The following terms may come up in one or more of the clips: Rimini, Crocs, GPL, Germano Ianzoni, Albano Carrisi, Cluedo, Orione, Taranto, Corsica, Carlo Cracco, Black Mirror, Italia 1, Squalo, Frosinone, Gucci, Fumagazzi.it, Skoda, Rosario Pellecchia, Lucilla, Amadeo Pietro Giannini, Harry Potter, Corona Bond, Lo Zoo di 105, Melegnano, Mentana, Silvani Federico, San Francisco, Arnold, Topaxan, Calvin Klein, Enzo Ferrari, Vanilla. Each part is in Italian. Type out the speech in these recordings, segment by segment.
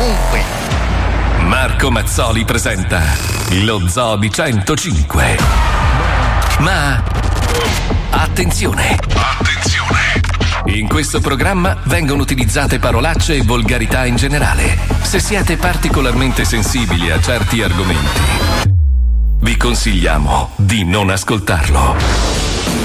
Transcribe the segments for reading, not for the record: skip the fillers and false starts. ovunque. Marco Mazzoli presenta Lo Zoo di 105. Ma attenzione! Attenzione! In questo programma vengono utilizzate parolacce e volgarità in generale. Se siete particolarmente sensibili a certi argomenti, vi consigliamo di non ascoltarlo.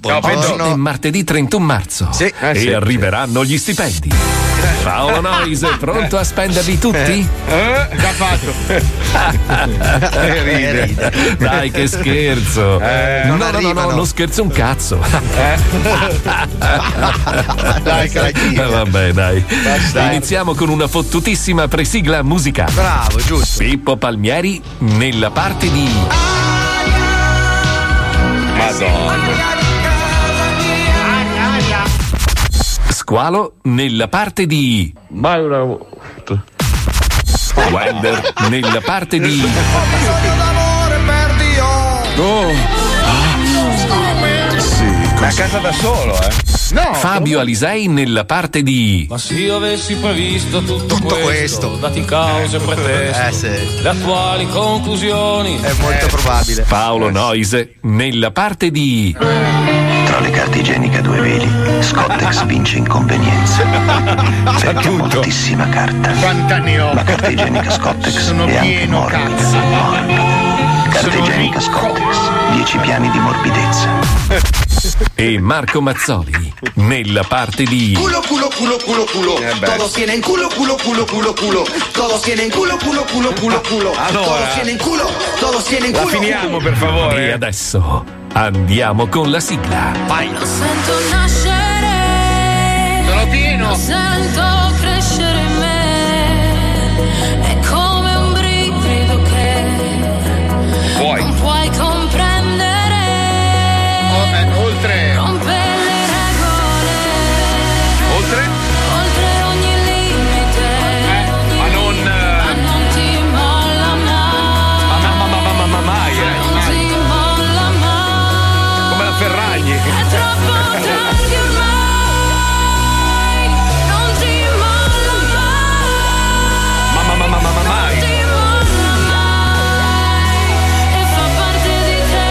Buongiorno. È martedì 31 marzo e arriveranno gli stipendi. Paolo Noisi è pronto a spenderli tutti? Già fatto. Ride. Dai, che scherzo. No, non scherzo un cazzo. Dai. Iniziamo con una fottutissima presigla musicale. Bravo, giusto. Pippo Palmieri nella parte di Madonna. Squalo nella parte di Wender nella parte di la casa da solo, No, Fabio Lisei nella parte di ma se io avessi previsto tutto questo dati cause e pretesti le attuali conclusioni è molto probabile. Paolo Noise nella parte di tra le carte igieniche a due veli, Scottex vince inconvenienza. Perché ha moltissima carta. La carta igienica Scottex sono è anche morbida. Carta sono igienica Scottex, 10 piani di morbidezza. E Marco Mazzoli nella parte di culo. Todos tienen culo. Todos tienen culo. Todos tienen culo. Todos tienen culo. La finiamo per favore. E adesso andiamo con la sigla. Vai. Lo sento nascere. Sono pieno. Lo sento crescere in me. È come un brivido che non puoi comprendere. Oltre. Rompe le regole. Oltre ogni limite. Ma non ti molla mai. Ma mai. Ferragni. È troppo tardi ormai, non ti molla mai. Ma mai. Non ti molla mai e fa parte di te.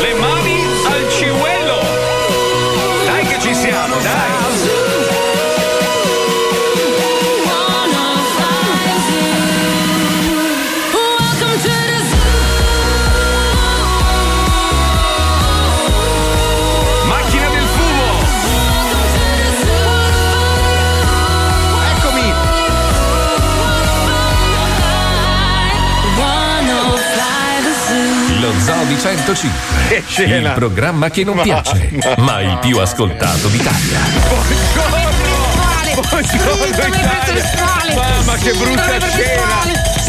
Le mani al ciuelo. Dai che ci siamo, dai. Zoo di 105, il programma che non piace, ma il più ascoltato d'Italia. Buongiorno Italia. Mamma che brutta scena.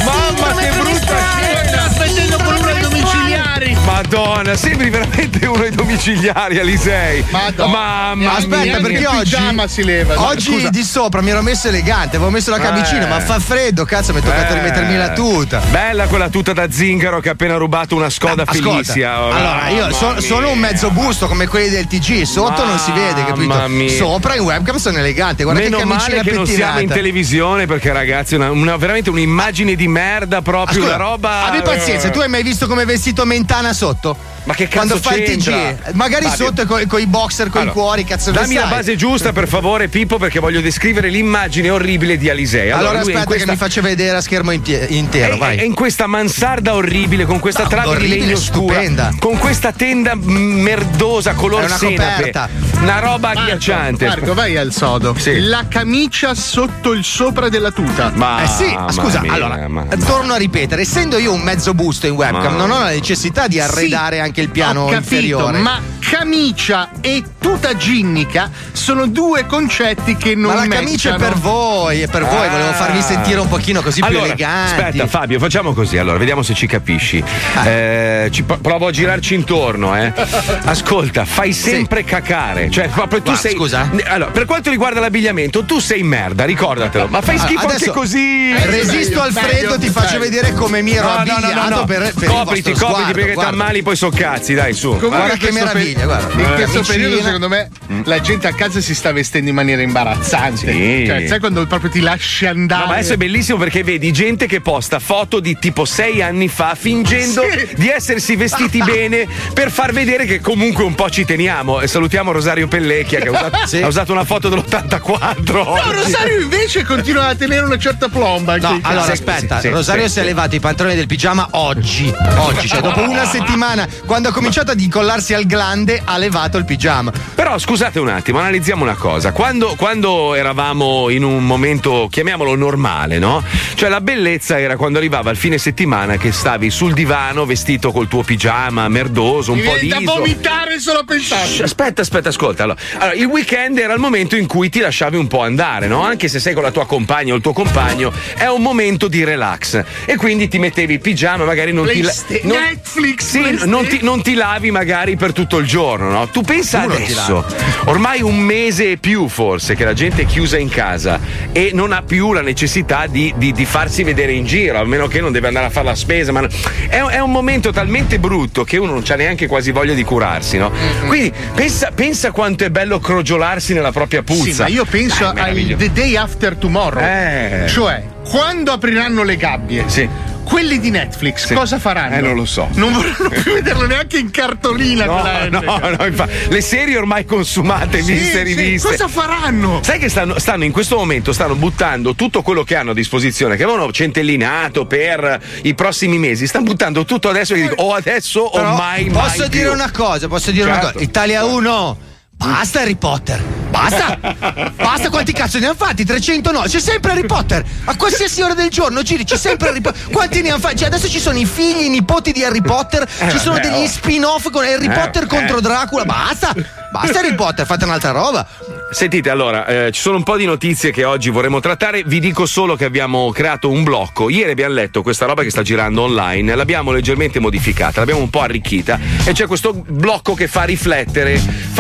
Mamma che brutta scena. Sta facendo pure i domiciliari. Madonna, sembri veramente uno dei domiciliari Alisei. Mamma. Aspetta, perché oggi si leva. Oggi scusa. Di sopra mi ero messo elegante, avevo messo la camicina, ma fa freddo, cazzo, mi è toccato rimettermi la tuta. Bella quella tuta da zingaro che ha appena rubato una Skoda Felicia. Allora, io sono un mezzo busto come quelli del TG, sotto non si vede, capito? Sopra in webcam sono elegante, guarda. Meno che male che non siamo in televisione, perché ragazzi una veramente un'immagine di merda proprio. Ascolta, una roba. Abbi pazienza, tu hai mai visto come è vestito Mentana sotto? Ma che cazzo quando fai il TG? Magari Fabio. Sotto con i boxer, con i cuori, cazzo. Dammi la base giusta per favore Pippo, perché voglio descrivere l'immagine orribile di Alisei. Allora aspetta che mi faccio vedere a schermo intero. Vai. È in questa mansarda orribile, con questa trave di legno stupenda, scura, con questa tenda merdosa color senape, una roba agghiacciante. Marco, vai al sodo. Sì. La camicia sotto il sopra della tuta. Ma sì, scusa, allora torno a ripetere, essendo io un mezzo busto in webcam, non ho la necessità di arredare anche anche il piano inferiore. Ma camicia e tuta ginnica sono due concetti che non matchano. Ma la camicia è per voi, volevo farvi sentire un pochino così più eleganti. Aspetta Fabio, facciamo così, allora vediamo se ci capisci. Provo a girarci intorno, Ascolta, fai sempre cacare, cioè proprio tu sei scusa. Allora, per quanto riguarda l'abbigliamento, tu sei merda, ricordatelo, ma fai schifo adesso, anche così. Resisto al freddo, ti faccio vedere come mi ero abbigliato per copriti, sguardo, perché t'ammali poi so cazzi, dai su. Comunque guarda che meraviglia, guarda. In questo periodo secondo me la gente a casa si sta vestendo in maniera imbarazzante. Sì. Cioè, sai quando proprio ti lasci andare. No, ma adesso è bellissimo perché vedi gente che posta foto di tipo 6 anni fa fingendo di essersi vestiti bene per far vedere che comunque un po' ci teniamo. E salutiamo Rosario Pellecchia che ha usato una foto dell'84. No, Rosario invece continua a tenere una certa plomba. No, allora aspetta, Rosario si è levato i pantaloni del pigiama oggi, cioè dopo una settimana, quando ha cominciato ad incollarsi al glande, ha levato il pigiama. Però scusate un attimo, analizziamo una cosa. Quando eravamo in un momento, chiamiamolo normale, no? Cioè la bellezza era quando arrivava il fine settimana che stavi sul divano vestito col tuo pigiama merdoso, un po' liso. Mi viene da vomitare solo a pensare. Aspetta, ascolta. Allora, il weekend era il momento in cui ti lasciavi un po' andare, no? Anche se sei con la tua compagna o il tuo compagno, è un momento di relax. E quindi ti mettevi il pigiama, magari non ti Netflix! Sì, non ti lavi magari per tutto il giorno, no? Tu pensa adesso, ormai un mese e più forse, che la gente è chiusa in casa e non ha più la necessità di farsi vedere in giro, a meno che non deve andare a fare la spesa, ma è un momento talmente brutto che uno non c'ha neanche quasi voglia di curarsi, no? Quindi pensa quanto è bello crogiolarsi nella propria puzza. Sì, ma io penso al The Day After Tomorrow, cioè quando apriranno le gabbie. Sì. Quelli di Netflix cosa faranno? Non lo so. Non vorranno più vederlo neanche in cartolina. No, le serie ormai consumate, viste, riviste. Cosa faranno? Sai che stanno in questo momento stanno buttando tutto quello che hanno a disposizione, che avevano centellinato per i prossimi mesi. Stanno buttando tutto adesso e dico adesso però, o mai. Posso dire più. Una cosa, certo. Una cosa. Italia 1. Basta Harry Potter, basta, quanti cazzo ne hanno fatti? 300 no, c'è sempre Harry Potter, a qualsiasi ora del giorno giri c'è sempre Harry Potter, quanti ne hanno fatti? Cioè, adesso ci sono i figli, i nipoti di Harry Potter, ci sono degli spin-off con Harry Potter contro Dracula, basta Harry Potter, fate un'altra roba. Sentite, allora, ci sono un po' di notizie che oggi vorremmo trattare, vi dico solo che abbiamo creato un blocco, ieri abbiamo letto questa roba che sta girando online, l'abbiamo leggermente modificata, l'abbiamo un po' arricchita e c'è questo blocco che fa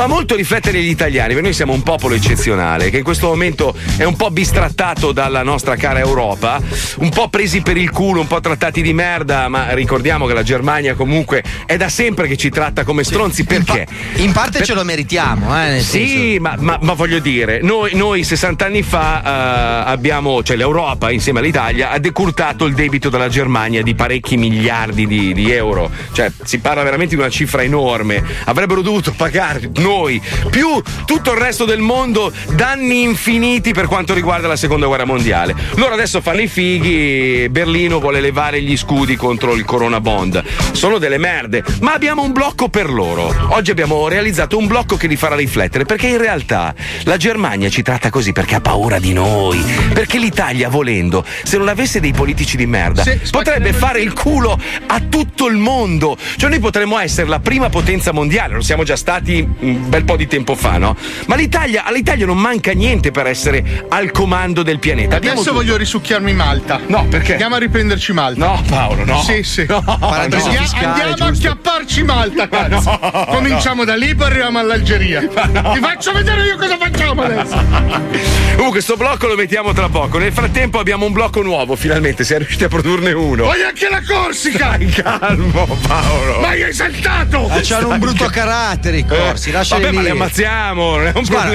molto riflettere gli italiani, perché noi siamo un popolo eccezionale, che in questo momento è un po' bistrattato dalla nostra cara Europa, un po' presi per il culo, un po' trattati di merda, ma ricordiamo che la Germania comunque è da sempre che ci tratta come stronzi, perché? In parte ce lo meritiamo, nel senso. ma voglio dire, noi 60 anni fa cioè l'Europa insieme all'Italia ha decurtato il debito dalla Germania di parecchi miliardi di euro, cioè si parla veramente di una cifra enorme, avrebbero dovuto pagare noi più tutto il resto del mondo danni infiniti per quanto riguarda la seconda guerra mondiale. Loro adesso fanno i fighi, Berlino vuole levare gli scudi contro il Corona Bond, sono delle merde, ma abbiamo un blocco per loro, oggi abbiamo realizzato un blocco che li farà riflettere, perché in realtà la Germania ci tratta così perché ha paura di noi, perché l'Italia volendo, se non avesse dei politici di merda, potrebbe fare il culo a tutto il mondo, cioè noi potremmo essere la prima potenza mondiale, lo siamo già stati un bel po' di tempo fa, no? Ma all'Italia non manca niente per essere al comando del pianeta. Adesso voglio risucchiarmi Malta. No, perché? Andiamo a riprenderci Malta. No, Paolo, no. Sì. No. Fiscale, andiamo a acchiapparci Malta, cazzo. No, cominciamo da lì, poi arriviamo all'Algeria. No. Ti faccio vedere io cosa facciamo adesso. Questo blocco lo mettiamo tra poco. Nel frattempo abbiamo un blocco nuovo, finalmente, se riusciti a produrne uno. Voglio anche la Corsica! Stai calmo, Paolo. Ma hai saltato! C'hanno un brutto carattere i corsi, lasciali lì. Ma li ammazziamo, non è un problema.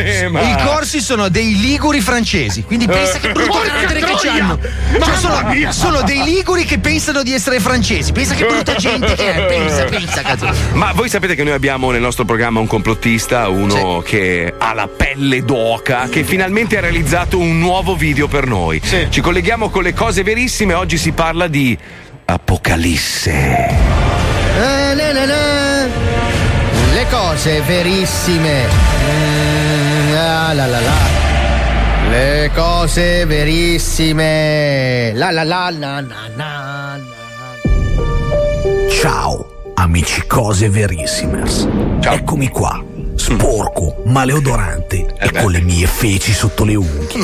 I corsi sono dei liguri francesi, quindi pensa che brutto carattere che c'hanno. Cioè sono dei liguri che pensano di essere francesi, pensa che brutta gente che è, pensa cazzo. Ma voi sapete che noi abbiamo nel nostro programma un complottista, uno che ha la pelle d'oca, che finalmente ha realizzato un nuovo video per noi. Ci colleghiamo con le cose verissime, oggi si parla di Apocalisse. Le cose verissime. Le cose verissime. Ciao. Amici cose verissimes. Ciao. Eccomi qua, sporco, maleodorante e con le mie feci sotto le unghie.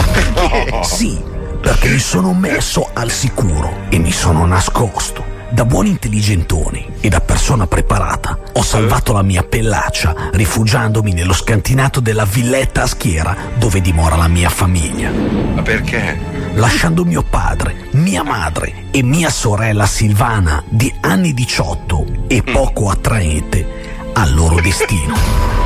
Sì, perché mi sono messo al sicuro e mi sono nascosto. Da buon intelligentone e da persona preparata ho salvato la mia pellaccia rifugiandomi nello scantinato della villetta a schiera dove dimora la mia famiglia. Ma perché? Lasciando mio padre, mia madre e mia sorella Silvana di anni 18 e poco attraente al loro destino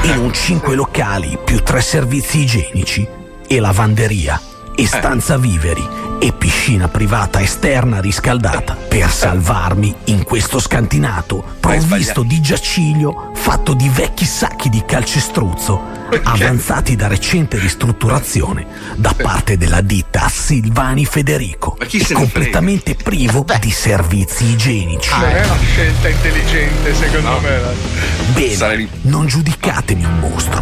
in un 5 locali più 3 servizi igienici e lavanderia e stanza viveri e piscina privata esterna riscaldata per salvarmi in questo scantinato provvisto di giaciglio fatto di vecchi sacchi di calcestruzzo avanzati da recente ristrutturazione da parte della ditta Silvani Federico e completamente privo di servizi igienici. È una scelta intelligente, secondo me. Bene, non giudicatemi un mostro,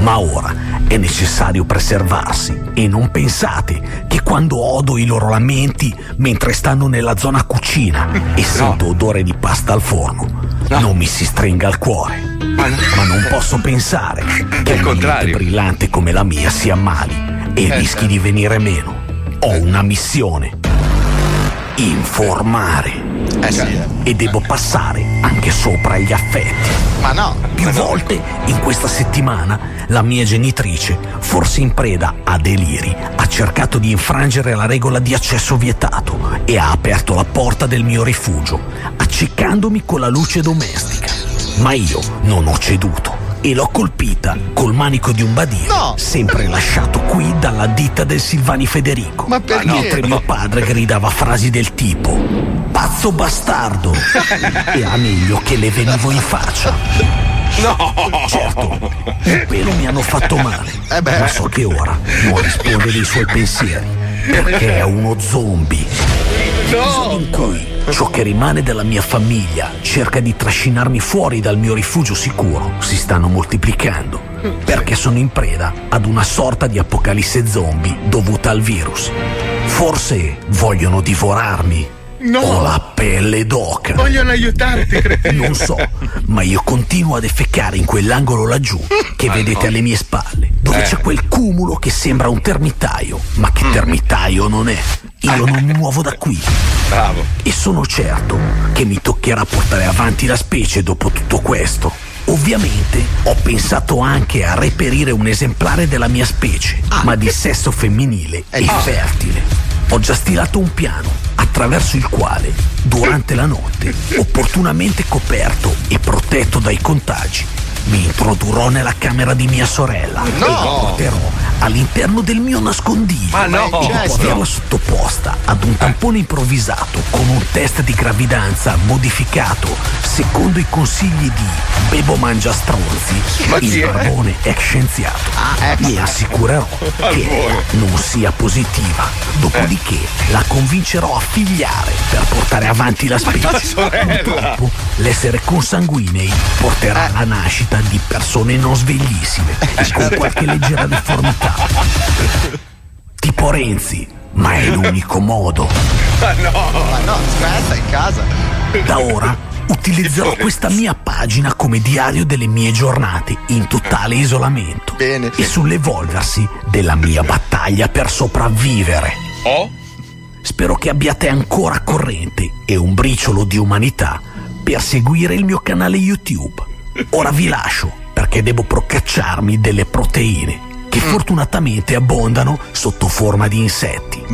ma ora è necessario preservarsi e non pensate che quando odo i loro lamenti mentre stanno nella zona cucina e sento odore di pasta al forno non mi si stringa il cuore. Ma non posso pensare che una mente brillante come la mia si ammali e rischi di venire meno. Ho una missione: informare. E devo passare anche sopra gli affetti. Ma no! Più volte in questa settimana la mia genitrice, forse in preda a deliri, ha cercato di infrangere la regola di accesso vietato e ha aperto la porta del mio rifugio, accecandomi con la luce domestica. Ma io non ho ceduto e l'ho colpita col manico di un badile sempre lasciato qui dalla ditta del Silvani Federico. Ma perché? Mentre mio padre gridava frasi del tipo pazzo bastardo e a meglio che le venivo in faccia. Certo, i pelo mi hanno fatto male, ma so che ora non risponde dei suoi pensieri perché è uno zombie. In cui ciò che rimane della mia famiglia cerca di trascinarmi fuori dal mio rifugio sicuro si stanno moltiplicando perché sono in preda ad una sorta di apocalisse zombie dovuta al virus. Forse vogliono divorarmi. Ho la pelle d'oca. Vogliono aiutarti, credo. Non so, ma io continuo ad effeccare in quell'angolo laggiù che vedete alle mie spalle, dove c'è quel cumulo che sembra un termitaio, ma che termitaio non è. Io non mi muovo da qui. Bravo. E sono certo che mi toccherà portare avanti la specie dopo tutto questo. Ovviamente ho pensato anche a reperire un esemplare della mia specie, ma di sesso femminile e fertile. Ho già stilato un piano attraverso il quale, durante la notte, opportunamente coperto e protetto dai contagi, mi introdurrò nella camera di mia sorella e la porterò all'interno del mio nascondiglio. Dopo averla sottoposta ad un tampone improvvisato con un test di gravidanza modificato secondo i consigli di Bebo Mangia Stronzi, il barbone ex scienziato. Mi assicurerò che non sia positiva, dopodiché la convincerò a figliare per portare avanti la specie. Purtroppo l'essere consanguinei porterà alla nascita di persone non sveglissime con qualche leggera deformità tipo Renzi, ma è l'unico modo. Ma no, aspetta, in casa da ora utilizzerò questa mia pagina come diario delle mie giornate in totale isolamento. Bene. E sull'evolversi della mia battaglia per sopravvivere. Spero che abbiate ancora corrente e un briciolo di umanità per seguire il mio canale YouTube. Ora vi lascio perché devo procacciarmi delle proteine che fortunatamente abbondano sotto forma di insetti.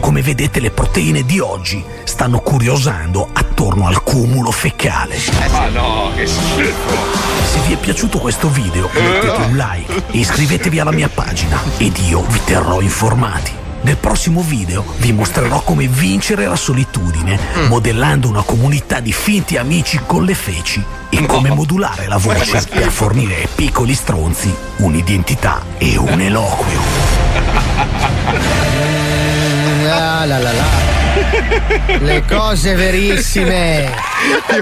Come vedete le proteine di oggi stanno curiosando attorno al cumulo fecale. Che schifo. Se vi è piaciuto questo video mettete un like e iscrivetevi alla mia pagina ed io vi terrò informati. Nel prossimo video vi mostrerò come vincere la solitudine modellando una comunità di finti amici con le feci e come modulare la voce per fornire ai piccoli stronzi un'identità e un eloquio. Le cose verissime.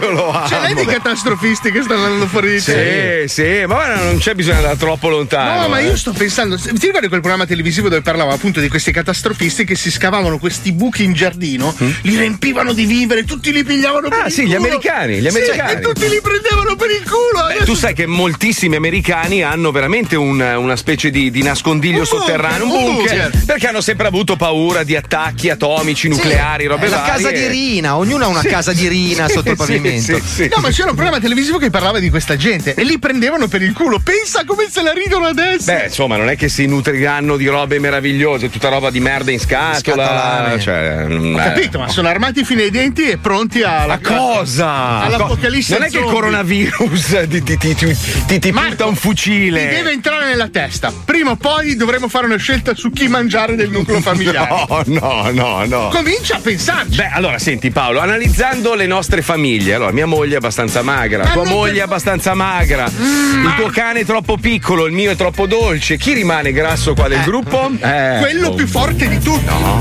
Io lo amo. C'è lei di catastrofisti che stanno andando fuori di te. Sì, sì, ma guarda, non c'è bisogno di andare troppo lontano. No, ma io sto pensando, ti ricordi quel programma televisivo dove parlavamo appunto di questi catastrofisti che si scavavano questi buchi in giardino, li riempivano di vivere, tutti li pigliavano per il culo. Ah, sì, gli americani. Sì, e tutti li prendevano per il culo. Beh, tu sai che moltissimi americani hanno veramente una specie di nascondiglio sotterraneo, un bunker, perché hanno sempre avuto paura di attacchi atomici, nucleari, robe varie. La casa di Rina, ognuno ha una casa di Rina sotto il pavimento. No, ma c'era un programma televisivo che parlava di questa gente e li prendevano per il culo. Pensa come se la ridono adesso. Beh, insomma, non è che si nutriranno di robe meravigliose, tutta roba di merda in scatola. Cioè, ho capito, ma sono armati fino ai denti e pronti a cosa? All'apocalisse. Non è che il coronavirus ti punta un fucile. Ti deve entrare nella testa. Prima o poi dovremo fare una scelta su chi mangiare del nucleo familiare. No. Comincia a pensarci. Beh, allora senti Paolo, analizzando le nostre famiglie, allora mia moglie è abbastanza magra, tua moglie è abbastanza magra, il tuo cane è troppo piccolo, il mio è troppo dolce. Chi rimane grasso qua del gruppo? Quello più forte di tutti.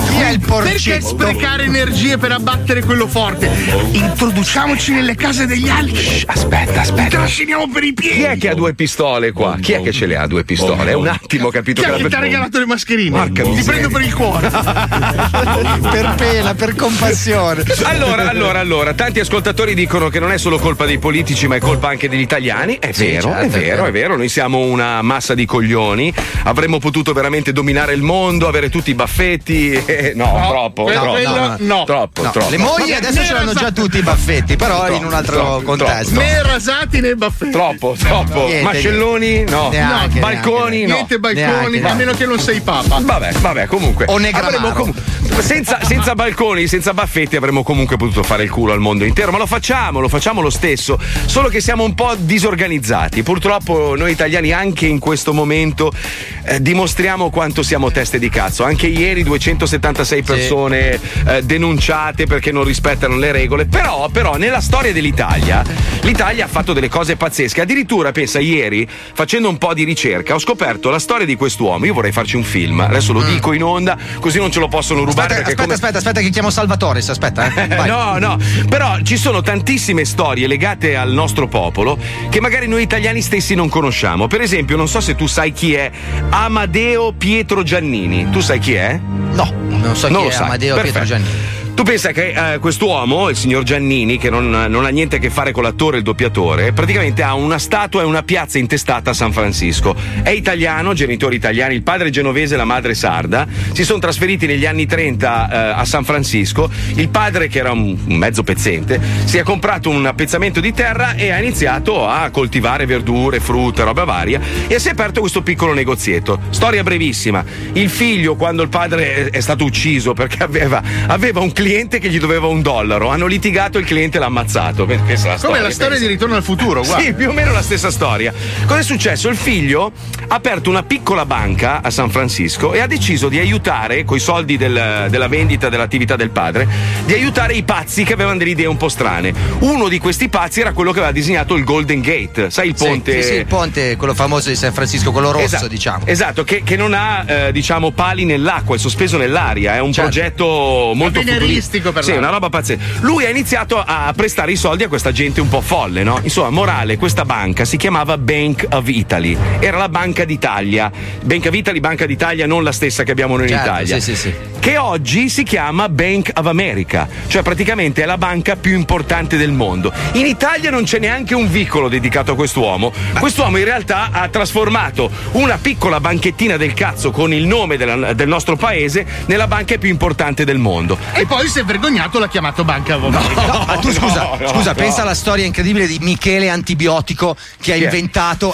Chi è il porcino? Perché sprecare energie per abbattere quello forte? Introduciamoci nelle case degli altri. Aspetta. Li trasciniamo per i piedi. Chi è che ha due pistole qua? Chi è che ce le ha due pistole? È un attimo, capito? Chi è che ti ha regalato le mascherine? Marca ti prendo per il cuore. Per pena, per compassione. Allora, tanti ascoltatori dicono che non è solo colpa dei politici, ma è colpa anche degli italiani. È vero. Noi siamo una massa di coglioni. Avremmo potuto veramente dominare il mondo, avere tutti i baffetti. No, troppo. Le mogli adesso ce l'hanno già tutti i baffetti, però troppo, in un altro contesto. Né rasati né baffetti. Troppo. Niente, mascelloni? No. Neanche, balconi? No. Niente balconi, a meno che non sei papa. Vabbè, comunque. O negramaro. Senza balconi, senza baffetti avremmo comunque potuto fare il culo al mondo intero, ma lo facciamo lo stesso, solo che siamo un po' disorganizzati. Purtroppo noi italiani anche in questo momento dimostriamo quanto siamo teste di cazzo. Anche ieri 276 persone denunciate perché non rispettano le regole, però nella storia dell'Italia, l'Italia ha fatto delle cose pazzesche. Addirittura, pensa, ieri facendo un po' di ricerca ho scoperto la storia di quest'uomo. Io vorrei farci un film, adesso lo dico in onda così non ce lo possono rubare. Aspetta che chiamo Salvatore, aspetta. No, però ci sono tantissime storie legate al nostro popolo che magari noi italiani stessi non conosciamo. Per esempio, non so se tu sai chi è Amadeo Pietro Giannini. Tu sai chi è? No, non so chi è Amadeo Pietro Giannini. Tu pensa che quest'uomo, il signor Giannini, che non ha niente a che fare con l'attore e il doppiatore, praticamente ha una statua e una piazza intestata a San Francisco. È italiano, genitori italiani, il padre è genovese e la madre è sarda. Si sono trasferiti negli anni 30 a San Francisco. Il padre, che era un mezzo pezzente, si è comprato un appezzamento di terra e ha iniziato a coltivare verdure, frutta, roba varia, e si è aperto questo piccolo negozietto. Storia brevissima. Il figlio, quando il padre è stato ucciso perché aveva un cliente che gli doveva $1, hanno litigato, il cliente l'ha ammazzato. Come la storia di Ritorno al futuro, guarda. Sì, più o meno la stessa storia. Cosa è successo? Il figlio ha aperto una piccola banca a San Francisco e ha deciso di aiutare, coi soldi della vendita dell'attività del padre, di aiutare i pazzi che avevano delle idee un po' strane. Uno di questi pazzi era quello che aveva disegnato il Golden Gate, sai, il ponte. Sì, il ponte, quello famoso di San Francisco, quello rosso, Esatto, che non ha pali nell'acqua, è sospeso nell'aria. È un progetto molto futuristico. Sì, una roba pazzesca. Lui ha iniziato a prestare i soldi a questa gente un po' folle, no? Insomma, morale, questa banca si chiamava Bank of Italy. Era la Banca d'Italia. Bank of Italy, Banca d'Italia, non la stessa che abbiamo noi in Italia. Sì. Che oggi si chiama Bank of America. Cioè, praticamente è la banca più importante del mondo. In Italia non c'è neanche un vicolo dedicato a quest'uomo. Quest'uomo in realtà ha trasformato una piccola banchettina del cazzo con il nome del nostro paese nella banca più importante del mondo. E poi si è vergognato, l'ha chiamato Banca Vomerica. Scusa, pensa alla storia incredibile di Michele Antibiotico, che ha inventato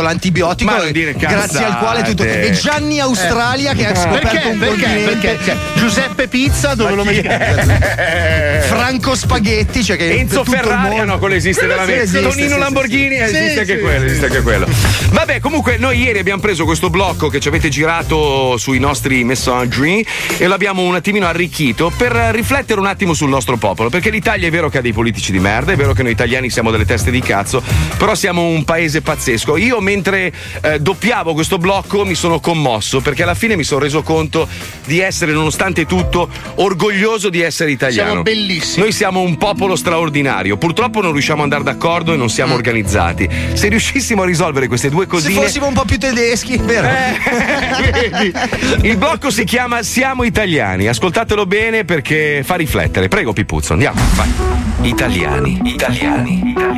l'antibiotico, grazie al quale tutto. E Gianni Australia che ha scoperto un continente. Perché? Giuseppe Pizza, dove lo mettete? Franco Spaghetti, cioè che Enzo Ferrari, quello esiste veramente. Tonino Lamborghini, esiste anche quello. Vabbè, comunque noi ieri abbiamo preso questo blocco che ci avete girato sui nostri messaggi e l'abbiamo un attimino arricchito. per riflettere un attimo sul nostro popolo, perché l'Italia è vero che ha dei politici di merda, è vero che noi italiani siamo delle teste di cazzo, però siamo un paese pazzesco. Io mentre doppiavo questo blocco mi sono commosso, perché alla fine mi sono reso conto di essere, nonostante tutto, orgoglioso di essere italiano. Siamo bellissimi. Noi siamo un popolo straordinario, purtroppo non riusciamo a andare d'accordo e non siamo organizzati. Se riuscissimo a risolvere queste due cosine, se fossimo un po' più tedeschi, vero? Vedi. Il blocco si chiama Siamo Italiani, ascoltatelo bene perché fa riflettere. Prego Pipuzzo, andiamo, vai. Italiani.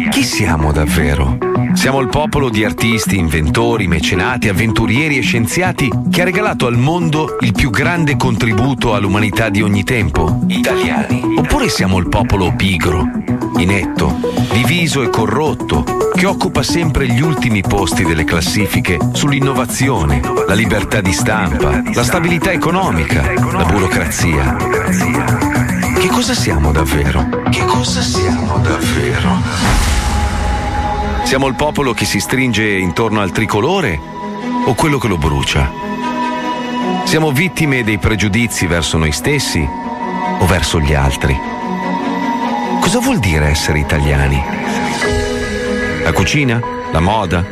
Chi siamo davvero? Siamo il popolo di artisti, inventori, mecenati, avventurieri e scienziati che ha regalato al mondo il più grande contributo all'umanità di ogni tempo. Italiani. Oppure siamo il popolo pigro, inetto, diviso e corrotto, che occupa sempre gli ultimi posti delle classifiche sull'innovazione, la libertà di stampa, la stabilità economica, la burocrazia. Che cosa siamo davvero? Siamo il popolo che si stringe intorno al tricolore o quello che lo brucia? Siamo vittime dei pregiudizi verso noi stessi o verso gli altri? Cosa vuol dire essere italiani? La cucina, la moda,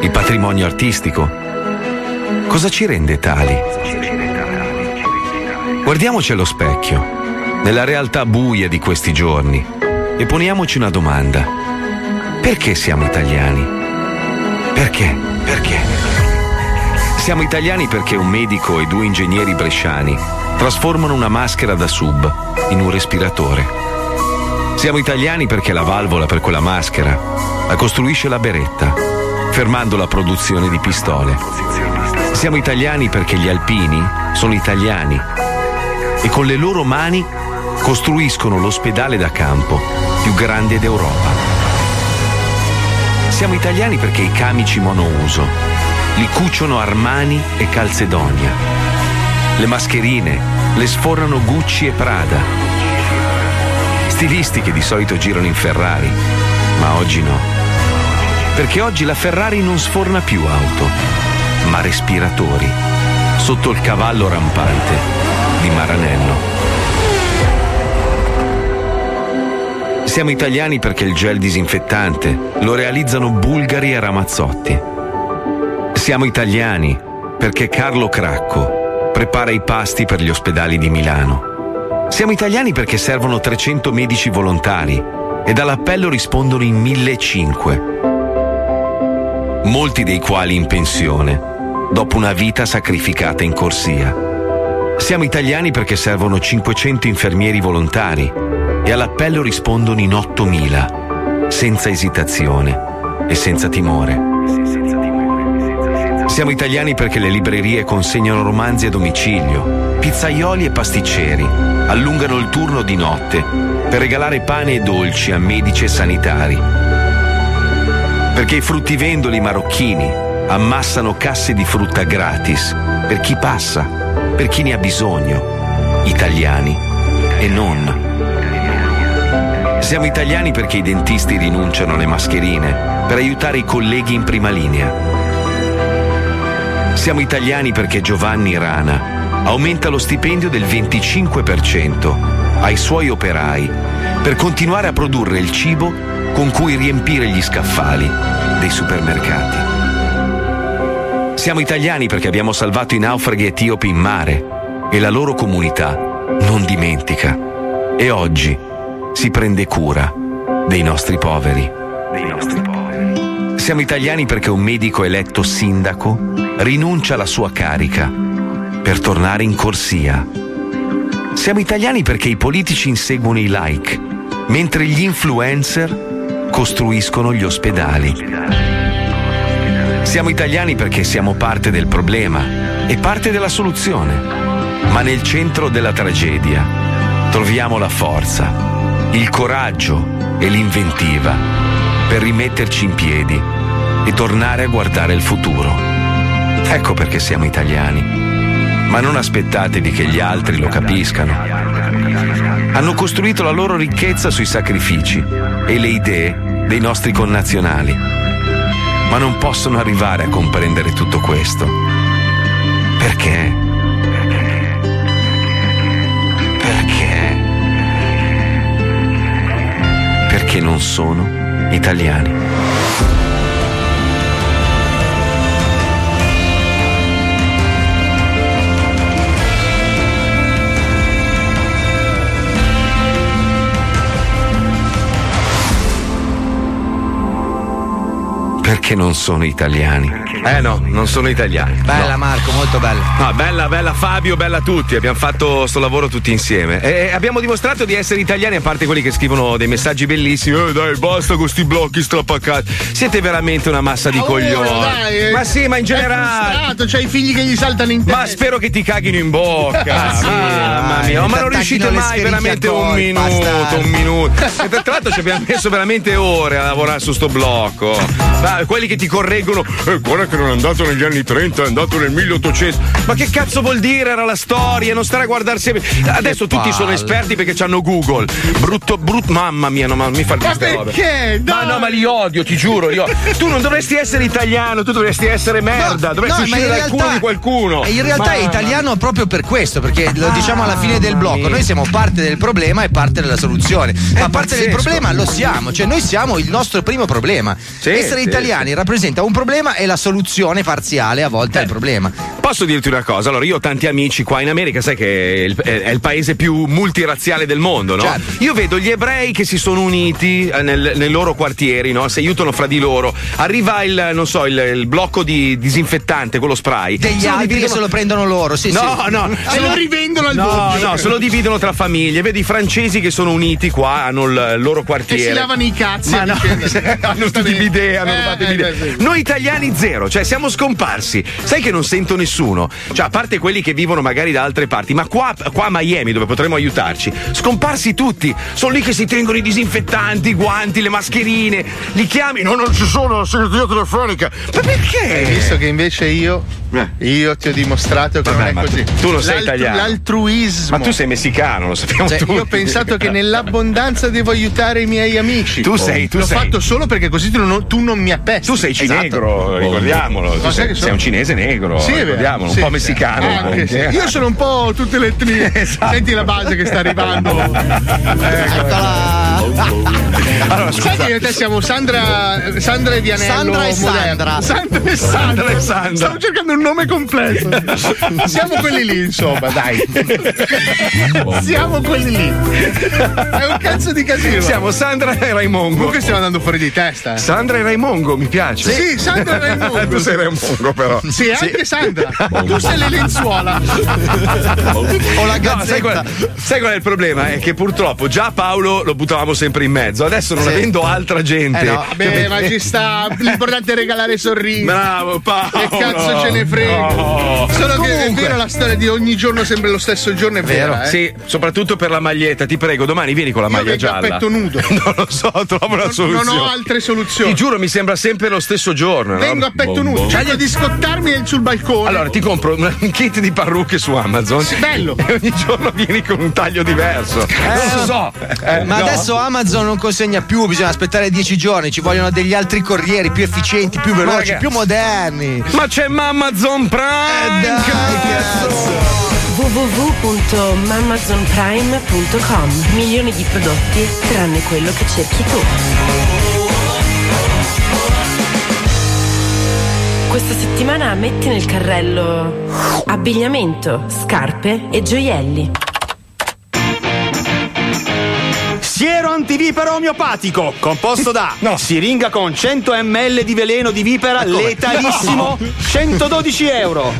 il patrimonio artistico. Cosa ci rende tali? Guardiamoci allo specchio, nella realtà buia di questi giorni, e poniamoci una domanda. Perché siamo italiani? Perché? Siamo italiani perché un medico e due ingegneri bresciani trasformano una maschera da sub in un respiratore. Siamo italiani perché la valvola per quella maschera la costruisce la Beretta, fermando la produzione di pistole. Siamo italiani perché gli alpini sono italiani e con le loro mani costruiscono l'ospedale da campo più grande d'Europa. Siamo italiani perché i camici monouso li cuciono Armani e Calzedonia. Le mascherine le sforrano Gucci e Prada. Stilisti che di solito girano in Ferrari, ma oggi no, perché oggi la Ferrari non sforna più auto, ma respiratori sotto il cavallo rampante di Maranello. Siamo italiani perché il gel disinfettante lo realizzano Bulgari e Ramazzotti. Siamo italiani perché Carlo Cracco prepara i pasti per gli ospedali di Milano. Siamo italiani perché servono 300 medici volontari e dall'appello rispondono in 1.500, molti dei quali in pensione, dopo una vita sacrificata in corsia. Siamo italiani perché servono 500 infermieri volontari e all'appello rispondono in 8.000, senza esitazione e senza timore. Siamo italiani perché le librerie consegnano romanzi a domicilio, pizzaioli e pasticceri allungano il turno di notte per regalare pane e dolci a medici e sanitari. Perché i fruttivendoli marocchini ammassano casse di frutta gratis per chi passa, per chi ne ha bisogno, italiani e non. Siamo italiani perché i dentisti rinunciano alle mascherine per aiutare i colleghi in prima linea. Siamo italiani perché Giovanni Rana aumenta lo stipendio del 25% ai suoi operai per continuare a produrre il cibo con cui riempire gli scaffali dei supermercati. Siamo italiani perché abbiamo salvato i naufraghi etiopi in mare e la loro comunità non dimentica e oggi si prende cura dei nostri poveri. Siamo italiani perché un medico eletto sindaco rinuncia alla sua carica per tornare in corsia. Siamo italiani perché i politici inseguono i like, mentre gli influencer costruiscono gli ospedali. Siamo italiani perché siamo parte del problema e parte della soluzione, ma nel centro della tragedia troviamo la forza, il coraggio e l'inventiva per rimetterci in piedi e tornare a guardare il futuro. Ecco perché siamo italiani. Ma non aspettatevi che gli altri lo capiscano. Hanno costruito la loro ricchezza sui sacrifici e le idee dei nostri connazionali, ma non possono arrivare a comprendere tutto questo. Perché? che non sono italiani. Perché non sono italiani? No, non sono italiani. Bella, no. Marco, molto bella. No, bella, bella Fabio, bella a tutti. Abbiamo fatto sto lavoro tutti insieme. E abbiamo dimostrato di essere italiani, a parte quelli che scrivono dei messaggi bellissimi. Dai, basta con sti blocchi strappacati. Siete veramente una massa di coglioni. Dai, ma sì, ma in generale. C'è i figli che gli saltano in testa. Ma spero che ti caghino in bocca. Sì, mamma mia. No, ma non riuscite mai veramente un minuto. E tra l'altro ci abbiamo messo veramente ore a lavorare su sto blocco. Quelli che ti correggono, guarda che non è andato negli anni 30, è andato nel 1800. Ma che cazzo vuol dire? Era la storia, non stare a guardarsi. Adesso tutti sono esperti perché c'hanno Google. Brutto, mamma mia, no, ma mi fa il gusto. Perché? Ma no, ma li odio, ti giuro. Tu non dovresti essere italiano, tu dovresti essere merda, dovresti uscire dal culo di qualcuno. In realtà è italiano proprio per questo, perché lo diciamo alla fine del blocco. Noi siamo parte del problema e parte della soluzione. Ma parte del problema lo siamo, cioè noi siamo il nostro primo problema. Sì, essere italiani rappresenta un problema e la soluzione parziale a volte al problema. Posso dirti una cosa? Allora, io ho tanti amici qua in America, sai che è il paese più multirazziale del mondo, no? Certo. Io vedo gli ebrei che si sono uniti nei loro quartieri, no? Si aiutano fra di loro. Arriva il blocco di disinfettante, quello spray. Degli altri che se lo prendono loro, se lo rivendono al doppio. No, se lo dividono tra famiglie. Vedi i francesi che sono uniti qua, hanno il loro quartiere. E si lavano i cazzi. Ma no, hanno tutti i bidet, hanno noi italiani zero, cioè siamo scomparsi. Sai che non sento nessuno, cioè a parte quelli che vivono magari da altre parti, ma qua a Miami, dove potremmo aiutarci, scomparsi tutti. Sono lì che si tengono i disinfettanti, i guanti, le mascherine, li chiami, no, non ci sono la segreteria telefonica. Ma perché? Hai visto che invece io ti ho dimostrato che non è così. Tu non sei italiano. L'altruismo. Ma tu sei messicano, lo sappiamo tutti. Io ho pensato che nell'abbondanza devo aiutare i miei amici. L'ho fatto solo perché così tu non mi appesti. Tu sei negro, ricordiamolo. Tu sei un cinese negro, ricordiamolo, un po' messicano. Io sono un po' tutte le etnie. Esatto. Senti la base che sta arrivando. Allora, scusa. Sai che noi siamo Sandra e Vianello. Sandra e Sandra. Stavo cercando un nome complesso. Siamo quelli lì, insomma, dai. Siamo quelli lì. È un cazzo di casino. Siamo Sandra e Raimondo. Comunque stiamo andando fuori di testa. Sandra e Raimongo, mi piace. Sì, Sandra e Raimongo. Tu sei Raimongo, però. Sì, anche Sandra. Tu sei le lenzuola. O la gazzetta. Sai qual è il problema? È che purtroppo già Paolo lo buttavamo sempre in mezzo. Adesso non avendo altra gente. Ma ci sta. L'importante è regalare sorrisi. Bravo, Paolo. Che cazzo ce ne frega. No. Solo che è vero, la storia di ogni giorno sembra lo stesso giorno, è vero. Sì, soprattutto per la maglietta. Ti prego, domani vieni con la maglia gialla. Io vengo a petto nudo. Non lo so, trovo una soluzione. Non ho altre soluzioni. Ti giuro, mi sembra sempre lo stesso giorno. Vengo a petto nudo, cerco di scottarmi sul balcone. Allora ti compro un kit di parrucche su Amazon. Sì, bello. E ogni giorno vieni con un taglio diverso. Non lo so. Adesso Amazon non consegna più, bisogna aspettare 10 giorni. Ci vogliono degli altri corrieri più efficienti, più veloci, più moderni. Ma c'è Amazon Prime. www.mamazonprime.com. Milioni di prodotti tranne quello che cerchi tu. Questa settimana metti nel carrello abbigliamento, scarpe e gioielli. Siero antivipero omeopatico, composto da siringa con 100 ml di veleno di vipera letalissimo, €112.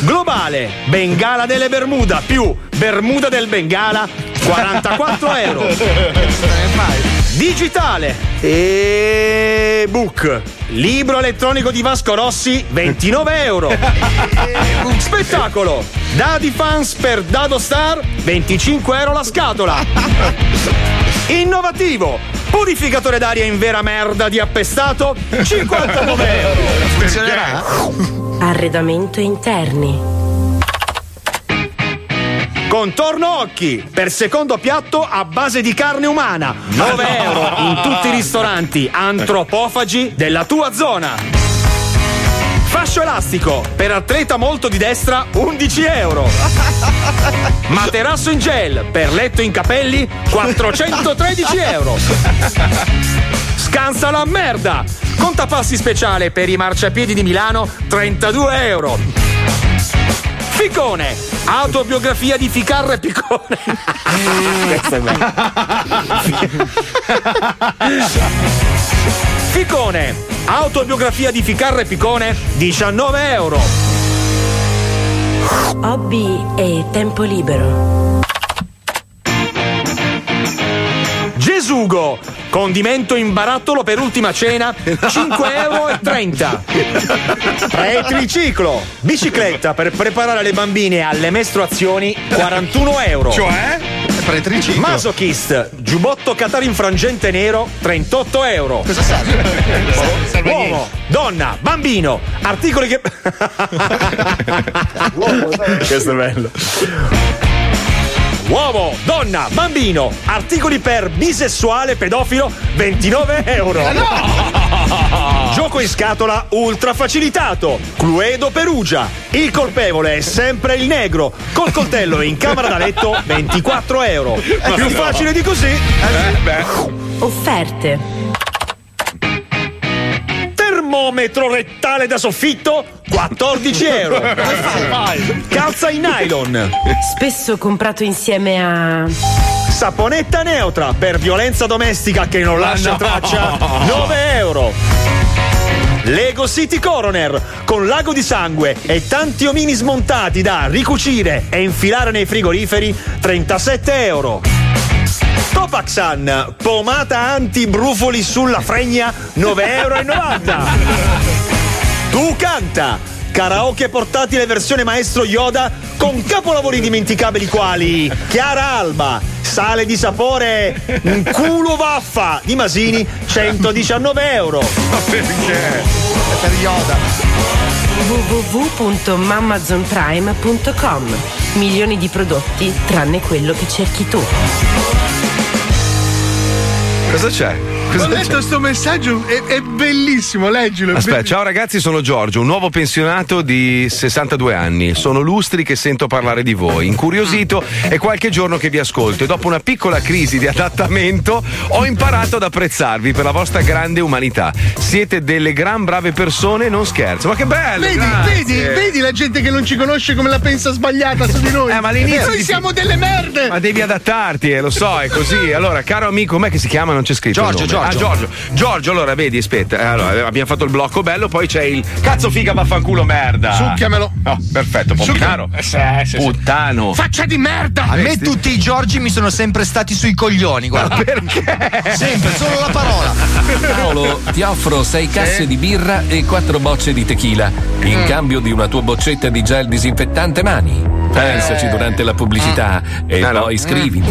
Globale, Bengala delle Bermuda più Bermuda del Bengala, €44. Digitale e book, libro elettronico di Vasco Rossi, €29. Spettacolo Dadi Fans per Dado Star, €25 la scatola. Innovativo, purificatore d'aria in vera merda di appestato, €59. Funzionerà? Arredamento interni. Contorno occhi per secondo piatto a base di carne umana, €9 in tutti i ristoranti antropofagi della tua zona. Fascio elastico, per atleta molto di destra, 11 euro. Materasso in gel, per letto in capelli, 413 euro. Scansa la merda, contapassi speciale per i marciapiedi di Milano, 32 euro. Ficcone, autobiografia di Ficarra Piccone. Questa è bella. Piccone, autobiografia di Ficarra e Piccone, 19 euro. Hobby e tempo libero. Gesugo, condimento in barattolo per ultima cena, 5,30 euro. Pre-triciclo, bicicletta per preparare le bambine alle mestruazioni, 41 euro. Cioè? Pre-triciclo. Masochist, giubbotto Qatar in frangente nero, 38 euro. Cosa serve? Uomo, donna, bambino, articoli che... Questo è bello. Uomo, donna, bambino, articoli per bisessuale, pedofilo, 29 euro. No! Gioco in scatola ultra facilitato, Cluedo Perugia. Il colpevole è sempre il negro, col coltello in camera da letto, 24 euro. Più facile di così. Offerte. Termometro rettale da soffitto, 14 euro. Calza in nylon, spesso comprato insieme a saponetta neutra per violenza domestica che non lascia traccia, 9 euro. Lego City Coroner con lago di sangue e tanti omini smontati da ricucire e infilare nei frigoriferi, 37 euro. Topaxan, pomata anti-brufoli sulla fregna, 9,90 euro. Tu canta! Karaoke portatile versione maestro Yoda con capolavori indimenticabili quali Chiara Alba, sale di sapore, un culo vaffa di Masini, 119 euro. Ma perché? È per Yoda. www.mamazonprime.com. Milioni di prodotti tranne quello che cerchi tu. Cosa c'è? Ho letto sto messaggio, è bellissimo, leggilo. Aspetta, ciao ragazzi, sono Giorgio, un nuovo pensionato di 62 anni. Sono lustri che sento parlare di voi. Incuriosito, è qualche giorno che vi ascolto e dopo una piccola crisi di adattamento ho imparato ad apprezzarvi per la vostra grande umanità. Siete delle gran brave persone, non scherzo. Ma che bello! Vedi la gente che non ci conosce come la pensa sbagliata su di noi. Ma all'inizio noi siamo delle merde. Ma devi adattarti, lo so, è così. Allora, caro amico, com'è che si chiama? Non c'è scritto Giorgio, il nome. Giorgio, allora vedi, aspetta. Allora, abbiamo fatto il blocco bello, poi c'è il cazzo figa vaffanculo merda. Succhiamelo. No, perfetto, pompinaro. Sì. Puttano. Faccia di merda. A me tutti i Giorgi mi sono sempre stati sui coglioni, guarda. Perché? Sempre, solo la parola. Paolo, ti offro 6 casse di birra e 4 bocce di tequila in cambio di una tua boccetta di gel disinfettante mani. Pensaci durante la pubblicità e poi scrivimi.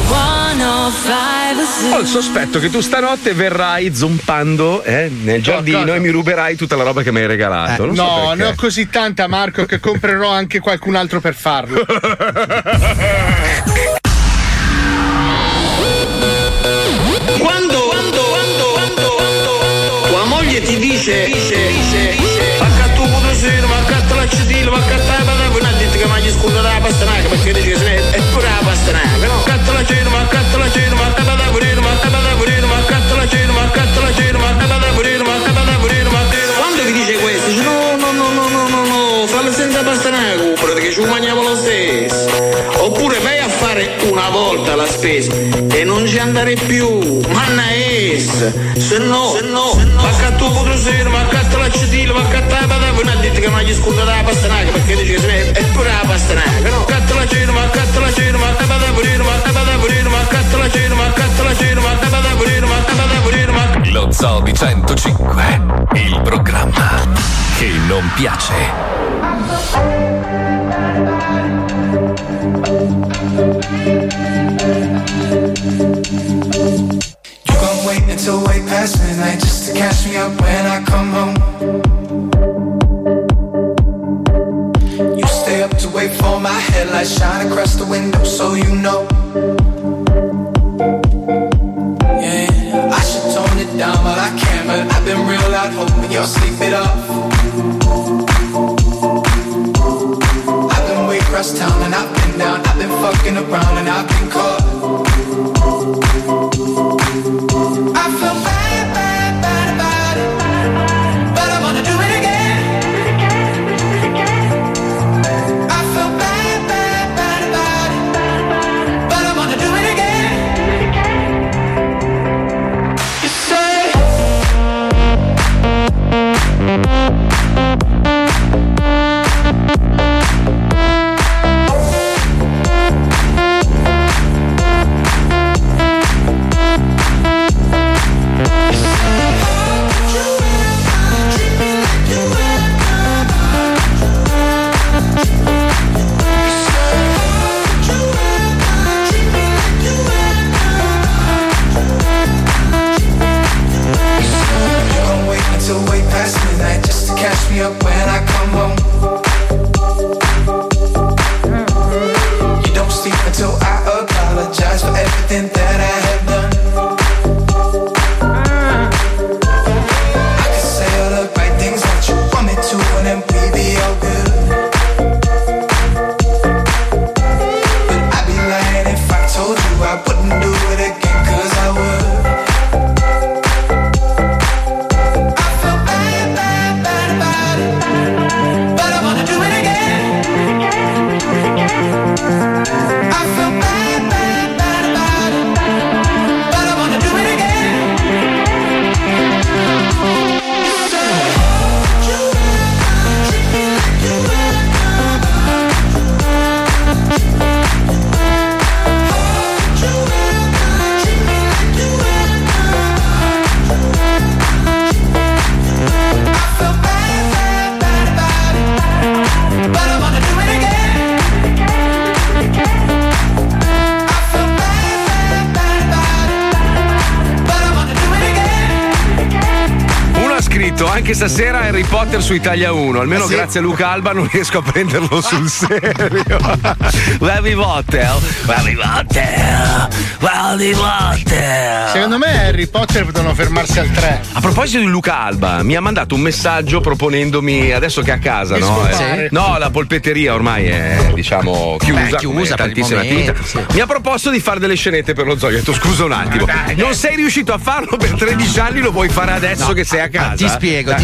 Ho il sospetto che tu stanotte verrai zompando nel giardino e mi ruberai tutta la roba che mi hai regalato. No, ne ho così tanta, Marco, che comprerò anche qualcun altro per farlo. Quando tua moglie ti dice ma detto che mangi scudo dalla pastanaca perché dici che è pure la pastanaca, no? Quando vi dice questo, dice no, fallo senza pastanaca, comprate che ci mangiamo lo stesso. Oppure vai a fare una volta la spesa e non ci andare più, manna essa, se no, ma ha detto che mangi scudo dalla pastanaca perché dici che è pure la pastanaca, no? Lo Zoo di 105, il programma che non piace. You gon' wait until way past midnight just to catch me up when I come home. You stay up to wait for my headlights shine across the window so you know. Yeah, I should tone it down but I can't, but I've been real loud hoping you'll sleep it off. capito, anche stasera Harry Potter su Italia 1, almeno sì. Grazie a Luca Alba non riesco a prenderlo sul serio. Harry Potter. Secondo me Harry Potter devono fermarsi al 3. A proposito di Luca Alba, mi ha mandato un messaggio proponendomi, adesso che è a casa, no? No, la polpetteria ormai è, diciamo, chiusa tantissime attività. Sì. Mi ha proposto di fare delle scenette per lo zoo. Ho detto scusa un attimo, non sei riuscito a farlo per 13 anni, lo vuoi fare adesso che sei a casa? Ti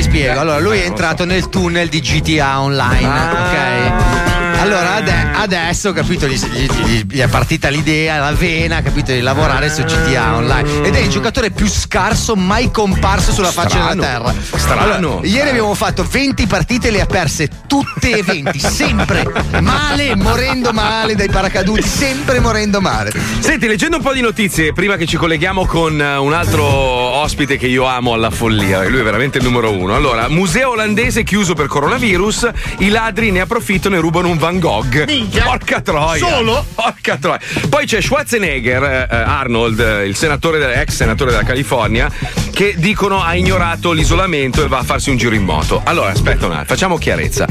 spiego, Allora, lui è entrato nel tunnel di GTA Online, ok? Allora adesso, capito, gli è partita l'idea, la vena, capito, di lavorare su GTA Online. Ed è il giocatore più scarso mai comparso sulla faccia della terra. Strano. Allora, ieri abbiamo fatto 20 partite, le ha perse tutte e 20, sempre male, morendo male dai paracaduti, sempre morendo male. Senti, leggendo un po' di notizie, prima che ci colleghiamo con un altro ospite che io amo alla follia, lui è veramente il numero uno. Allora, museo olandese chiuso per coronavirus, i ladri ne approfittano e rubano un Van Gogh. Minchia. Porca troia. Solo? Porca troia. Poi c'è Schwarzenegger, Arnold, il senatore, ex senatore della California, che dicono ha ignorato l'isolamento e va a farsi un giro in moto. Allora, aspetta un attimo, facciamo chiarezza.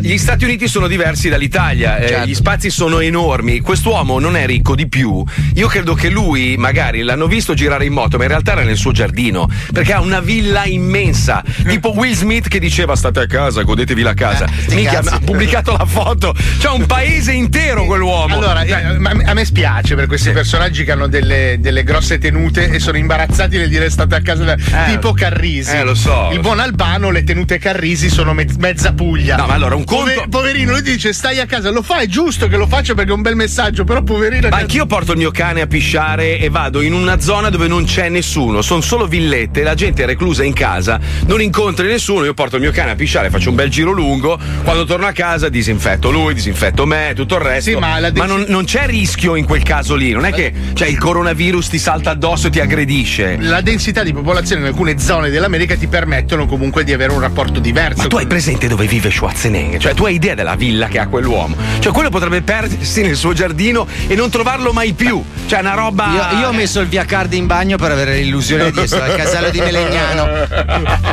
Gli Stati Uniti sono diversi dall'Italia, certo. Gli spazi sono enormi, quest'uomo non è ricco di più. Io credo che lui, magari, l'hanno visto girare in moto, ma in realtà era nel suo giardino, perché ha una villa immensa, tipo Will Smith che diceva state a casa, godetevi la casa. Minchia, ha pubblicato la foto, c'è un paese intero quell'uomo. Allora, a me spiace per questi personaggi che hanno delle grosse tenute e sono imbarazzati nel dire state a casa, tipo Carrisi. Lo so. Il buon Albano, le tenute Carrisi sono mezza Puglia. No, ma allora un conto. Poverino, lui dice stai a casa, lo fa, è giusto che lo faccia perché è un bel messaggio, però poverino. Ma anch'io porto il mio cane a pisciare e vado in una zona dove non c'è nessuno, sono solo villette, la gente è reclusa in casa, non incontri nessuno, io porto il mio cane a pisciare, faccio un bel giro lungo, quando torno a casa disinfetto lui, disinfetto me, tutto il resto. Sì, ma non c'è rischio in quel caso lì, non è che cioè, il coronavirus ti salta addosso e ti aggredisce. La densità di popolazione in alcune zone dell'America ti permettono comunque di avere un rapporto diverso. Ma tu hai presente dove vive Schwarzenegger? Cioè tu hai idea della villa che ha quell'uomo? Cioè quello potrebbe perdersi nel suo giardino e non trovarlo mai più. Cioè una roba. Io ho messo il via card in bagno per avere l'illusione di essere al casello di Melegnano.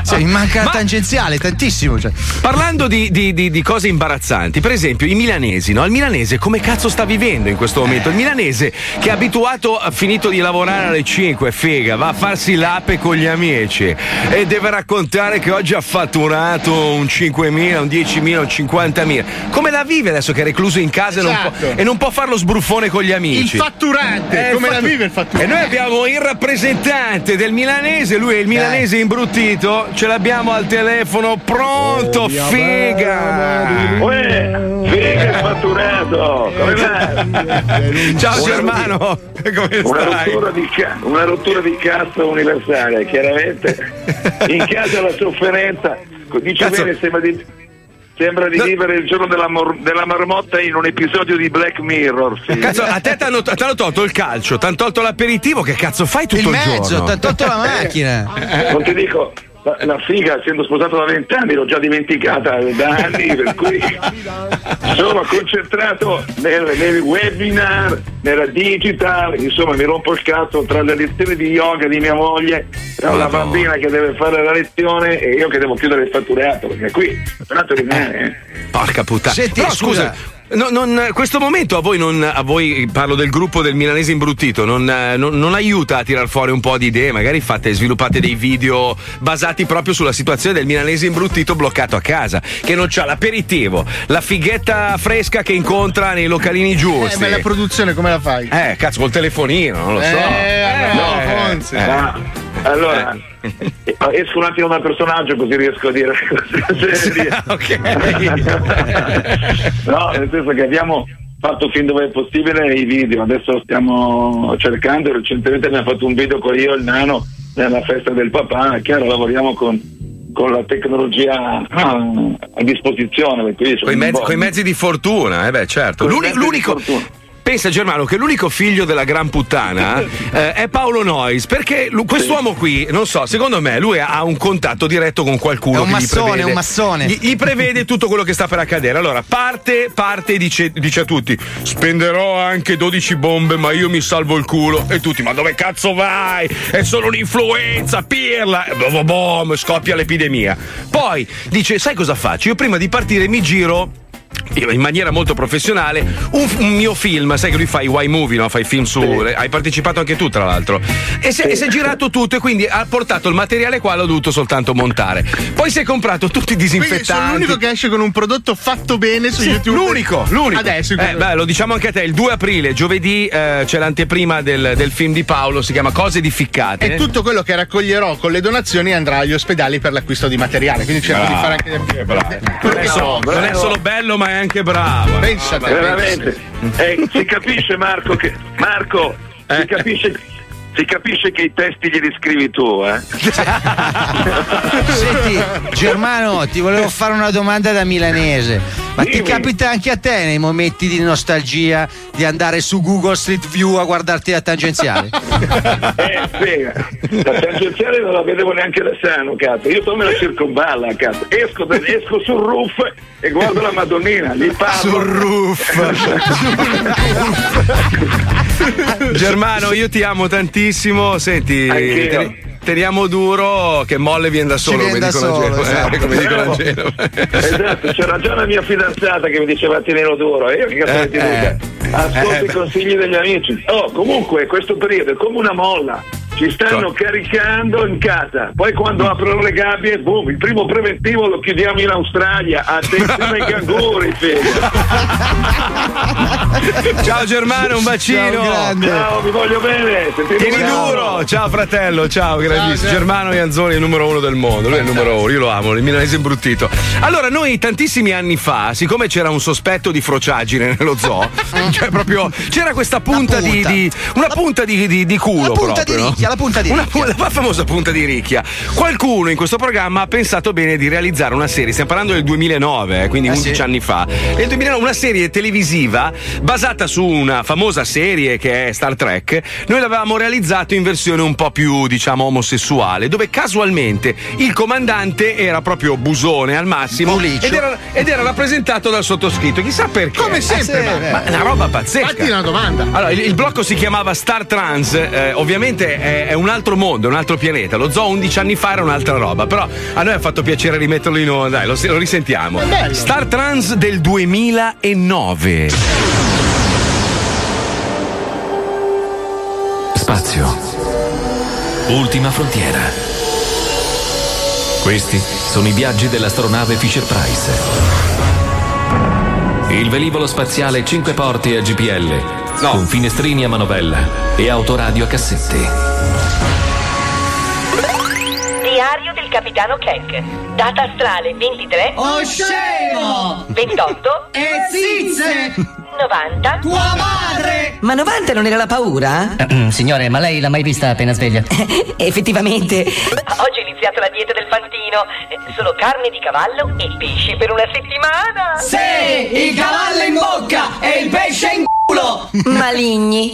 Cioè, mi manca tangenziale tantissimo. Cioè. Parlando di cose imbarazzanti, per esempio i milanesi, no? Il milanese come cazzo sta vivendo in questo momento? Il milanese che è abituato, ha finito di lavorare alle 5, fega, va a farsi l'ape con gli amici e deve raccontare che oggi ha fatturato un 5.000, un 10.000, un 50.000. Come la vive adesso che è recluso in casa, esatto. e non può farlo sbruffone con gli amici? Il fatturante, la vive il fatturante? E noi abbiamo il rappresentante del milanese, lui è il milanese imbruttito, ce l'abbiamo al telefono, pronto, figa fatturato, come va? Ciao Germano, come stai? Una rottura di cazzo universale, chiaramente in casa la sofferenza, dice cazzo. Bene, sembra di vivere il giorno della marmotta in un episodio di Black Mirror. Sì. Cazzo, a te t'hanno tolto il calcio, t'hanno tolto l'aperitivo, che cazzo fai tutto il mezzo, giorno? T'hanno tolto la macchina. Non ti dico, la figa, essendo sposato da 20 anni, l'ho già dimenticata da anni, per cui sono concentrato nel webinar, nella digital, insomma mi rompo il cazzo tra le lezioni di yoga di mia moglie, tra la bambina che deve fare la lezione e io che devo chiudere il fatturato, perché qui tanto rimane. Porca puttana. Senti, però, scusa. Non, questo momento a voi parlo del gruppo del milanese imbruttito, non aiuta a tirar fuori un po' di idee, magari sviluppate dei video basati proprio sulla situazione del milanese imbruttito bloccato a casa, che non c'ha l'aperitivo, la fighetta fresca che incontra nei localini giusti. Ma la produzione come la fai? Cazzo, col telefonino, non lo so. Allora, esco un attimo dal personaggio così riesco a dire. Ok. No, nel senso che abbiamo fatto fin dove è possibile i video, adesso stiamo cercando, recentemente abbiamo fatto un video con io e il nano nella festa del papà, chiaro, lavoriamo con la tecnologia a disposizione. Con i mezzi di fortuna, certo. L'unico Pensa, Germano, che l'unico figlio della gran puttana è Paolo Noisi, perché quest'uomo qui, non so, secondo me lui ha un contatto diretto con qualcuno. È un massone, gli prevede tutto quello che sta per accadere. Allora parte e dice a tutti: spenderò anche 12 bombe, ma io mi salvo il culo. E tutti: ma dove cazzo vai? È solo un'influenza, pirla. E boom, scoppia l'epidemia. Poi dice: sai cosa faccio? Io prima di partire mi giro in maniera molto professionale un mio film. Sai che lui fa i Y-movie, no? Fa i film su... Sì. Hai partecipato anche tu, tra l'altro. E si è girato tutto, e quindi ha portato il materiale qua, l'ho dovuto soltanto montare. Poi si è comprato tutti i disinfettanti. Quindi sono l'unico che esce con un prodotto fatto bene su YouTube. L'unico. Adesso. Beh, lo diciamo anche a te, il 2 aprile, giovedì, c'è l'anteprima del film di Paolo, si chiama Cose difficcate. E tutto quello che raccoglierò con le donazioni andrà agli ospedali per l'acquisto di materiale. Quindi cerco di fare anche... Non è solo bello, ma è anche bravo. Pensate, veramente. Si capisce, Marco, che si capisce che i testi glieli scrivi tu, eh? Senti, Germano, ti volevo fare una domanda da milanese. Ma dimmi, ti capita anche a te nei momenti di nostalgia di andare su Google Street View a guardarti la tangenziale? Sì, la tangenziale non la vedevo neanche da sano, cazzo. Io me la circonvalla, cazzo. Esco sul roof e guardo la Madonnina, lì parlo. Sul roof. Germano, io ti amo tantissimo. Senti, teniamo duro, che molle viene da solo, come dicono a Genova. Esatto, c'era già la mia fidanzata che mi diceva tenelo duro, io che cazzo di ascolto i consigli degli amici. Oh, comunque questo periodo è come una molla, ci stanno caricando in casa, poi quando aprono le gabbie, boom, il primo preventivo lo chiudiamo in Australia. Attenzione ai canguri, figlio. Ciao Germano, un bacino. Ciao, vi voglio bene. Tieni duro, ciao fratello, ciao, grandissimo. Germano Ianzoni è il numero uno del mondo, lui è il numero uno, io lo amo, il milanese imbruttito. Allora, noi tantissimi anni fa, siccome c'era un sospetto di frociaggine nello zoo, cioè proprio c'era questa punta di ricchia, la famosa punta di ricchia. Qualcuno in questo programma ha pensato bene di realizzare una serie, stiamo parlando del 2009, quindi 11 anni fa. Nel 2009 una serie televisiva basata su una famosa serie che è Star Trek. Noi l'avevamo realizzato in versione un po' più, diciamo, omosessuale, dove casualmente il comandante era proprio busone al massimo ed era rappresentato dal sottoscritto, chissà perché. Come sempre, ma una roba pazzesca. Fatti una domanda. Allora, il blocco si chiamava Star Trans, ovviamente è un altro mondo, è un altro pianeta. Lo zoo 11 anni fa era un'altra roba, però a noi ha fatto piacere rimetterlo in onda. Dai, lo risentiamo. Star Trans del 2009. Spazio. Ultima frontiera. Questi sono i viaggi dell'astronave Fisher Price. Il velivolo spaziale 5 porte a GPL. No. Con finestrini a manovella e autoradio a cassetti. Diario del capitano Keck. Data astrale 23. Oh scemo! 28. E zizze! 90. Tua madre! Ma 90 non era la paura? Signore, ma lei l'ha mai vista appena sveglia? Effettivamente. Oggi è iniziata la dieta del fantino. Solo carne di cavallo e pesce per una settimana. Sì! Il cavallo in bocca e il pesce in maligni.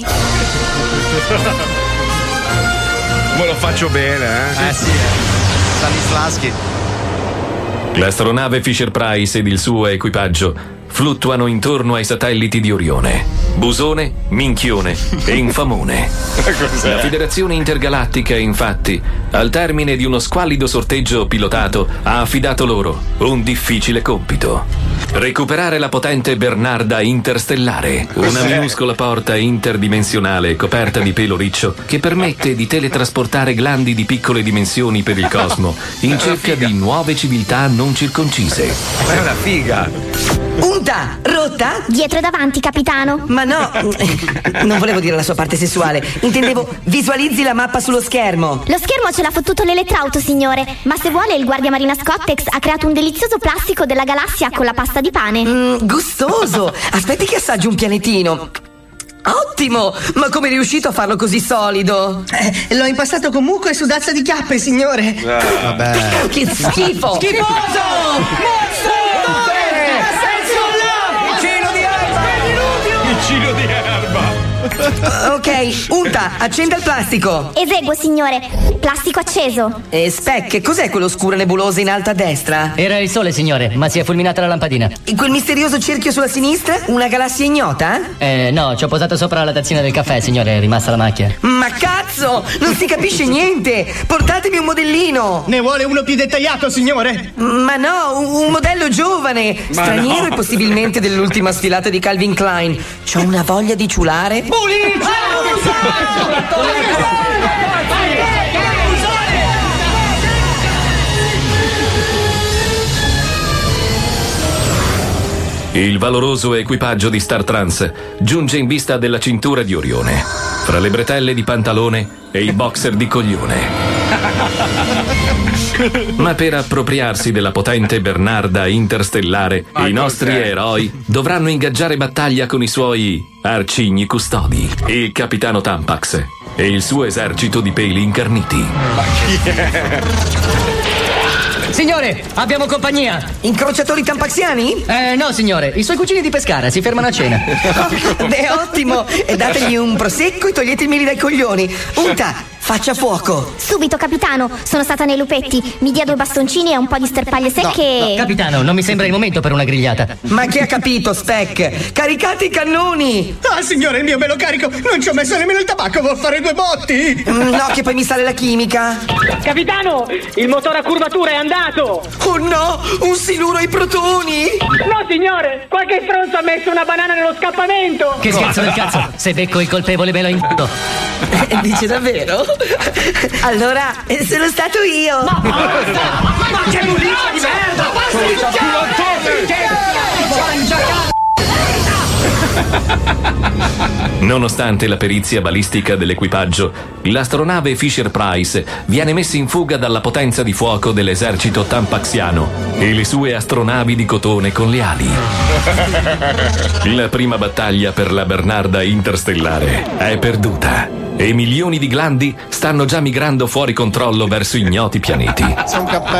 Me lo faccio bene, eh? Sì. Stanislavski. L'astronave Fisher Price ed il suo equipaggio fluttuano intorno ai satelliti di Orione, Busone, Minchione e Infamone. La Federazione Intergalattica, infatti, al termine di uno squallido sorteggio pilotato, ha affidato loro un difficile compito: recuperare la potente Bernarda interstellare, una minuscola porta interdimensionale coperta di pelo riccio che permette di teletrasportare glandi di piccole dimensioni per il cosmo in cerca di nuove civiltà non circoncise. Ma è una figa! Unta! Rotta? Dietro e davanti, capitano. Ma no, non volevo dire la sua parte sessuale, intendevo visualizzi la mappa sullo schermo. Lo schermo ce l'ha fottuto l'elettrauto, signore, ma se vuole il guardia marina Scottex ha creato un delizioso plastico della galassia con la pasta di pane. Gustoso! Aspetti che assaggio un pianetino. Ottimo! Ma come è riuscito a farlo così solido? L'ho impastato con mucco e sudazza di chiappe, signore. Vabbè. Che schifo! Schifoso! Mostro! Vicino di Arba! Ok, Uta, accenda il plastico. Eseguo, signore. Plastico acceso. E Speck, cos'è quell'oscura nebulosa in alto a destra? Era il sole, signore, ma si è fulminata la lampadina. E quel misterioso cerchio sulla sinistra? Una galassia ignota? No, ci ho posato sopra la tazzina del caffè, signore, è rimasta la macchia. Ma cazzo, non si capisce niente. Portatemi un modellino. Ne vuole uno più dettagliato, signore? Ma no, un modello giovane, ma straniero, no, e possibilmente dell'ultima sfilata di Calvin Klein. C'ho una voglia di ciulare. Pulizia! Il valoroso equipaggio di Star Trans giunge in vista della cintura di Orione, fra le bretelle di pantalone e i boxer di coglione. Ma per appropriarsi della potente Bernarda interstellare, i nostri eroi dovranno ingaggiare battaglia con i suoi arcigni custodi, il capitano Tampax e il suo esercito di peli incarniti. Signore, abbiamo compagnia. Incrociatori tampaxiani? No, signore, i suoi cugini di Pescara si fermano a cena. Beh, ottimo, e dategli un prosecco e toglietemeli dai coglioni. Unta, faccia fuoco. Subito, capitano, sono stata nei lupetti. Mi dia 2 bastoncini e un po' di sterpaglie secche. No, capitano, non mi sembra il momento per una grigliata. Ma chi ha capito, Speck? Caricate i cannoni. Ah, signore mio, me lo carico. Non ci ho messo nemmeno il tabacco, vuol fare 2 botti. No, che poi mi sale la chimica. Capitano, il motore a curvatura è andato. Oh no, un siluro ai protoni! No, signore, qualche stronzo ha messo una banana nello scappamento! Che scherzo del cazzo! Se becco il colpevole me lo incubo! Dice davvero? Allora, sono stato io! Ma basta! Ma che mulizia di merda! Basta! Nonostante la perizia balistica dell'equipaggio, l'astronave Fisher Price viene messa in fuga dalla potenza di fuoco dell'esercito tampaxiano e le sue astronavi di cotone con le ali. La prima battaglia per la Bernarda interstellare è perduta e milioni di glandi stanno già migrando fuori controllo verso ignoti pianeti,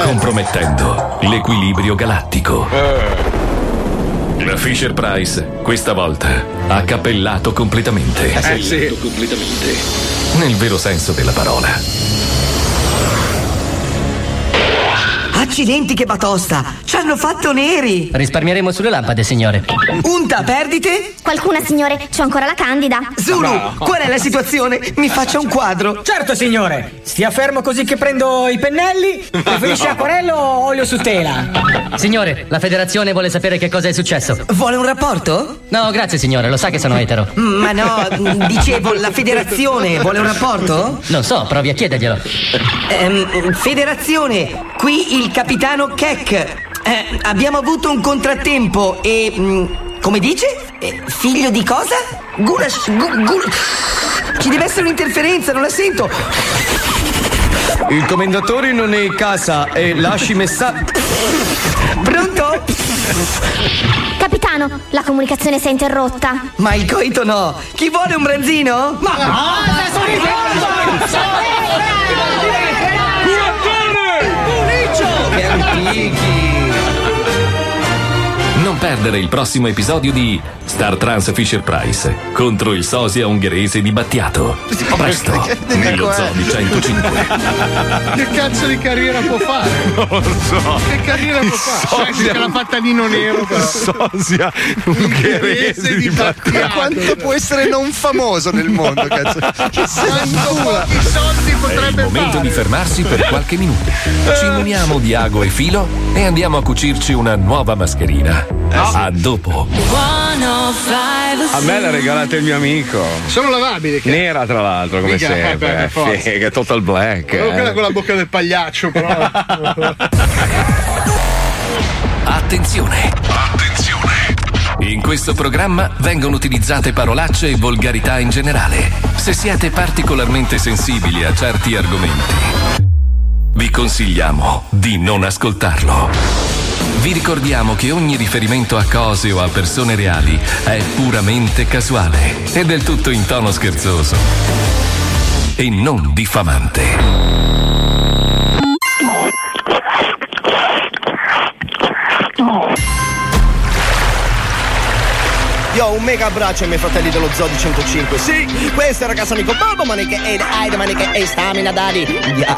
compromettendo l'equilibrio galattico. La Fisher Price, questa volta, ha cappellato completamente. Nel vero senso della parola. Accidenti che batosta! Ci hanno fatto neri! Risparmieremo sulle lampade, signore. Unta, perdite? Qualcuna, signore. C'ho ancora la candida. Zulu, qual è la situazione? Mi faccia un quadro. Certo, signore. Stia fermo così che prendo i pennelli. Preferisce acquerello o olio su tela? Signore, la federazione vuole sapere che cosa è successo. Vuole un rapporto? No, grazie, signore. Lo sa che sono etero. Ma no, dicevo, la federazione vuole un rapporto? Non so, provi a chiederglielo. Federazione, qui il capitano Keck. Abbiamo avuto un contrattempo e... come dice? Figlio di cosa? Ci deve essere un'interferenza, non la sento. Il commendatore non è in casa e lasci messaggio. Pronto? Capitano, la comunicazione si è interrotta. Ma il coito no. Chi vuole un branzino? Ma non perdere il prossimo episodio di Star Trans Fisher Price contro il sosia ungherese di Battiato. Presto, nello Zoo di 105. Che cazzo di carriera può fare? Non lo so. Che carriera può fare? Sosia... C'è la fatta Nino Nero, però. Sosia ungherese di Battiato. Quanto può essere non famoso nel mondo, cazzo. Quanto soldi potrebbe fare? È il momento di fermarsi per qualche minuto. Ci muniamo di ago e filo e andiamo a cucirci una nuova mascherina. A dopo. A me l'ha regalata il mio amico. Sono lavabili, che... Nera, tra l'altro, come Mica, sempre. Figa, total black. Quella con la bocca del pagliaccio, però. Attenzione. Attenzione. In questo programma vengono utilizzate parolacce e volgarità in generale. Se siete particolarmente sensibili a certi argomenti, vi consigliamo di non ascoltarlo. Vi ricordiamo che ogni riferimento a cose o a persone reali è puramente casuale e del tutto in tono scherzoso e non diffamante. Io ho un mega abbraccio ai miei fratelli dello Zoo di 105. Sì, questo è il ragazzo amico Bobo, maniche e Aida, maniche e stamina, Dadi. Yeah.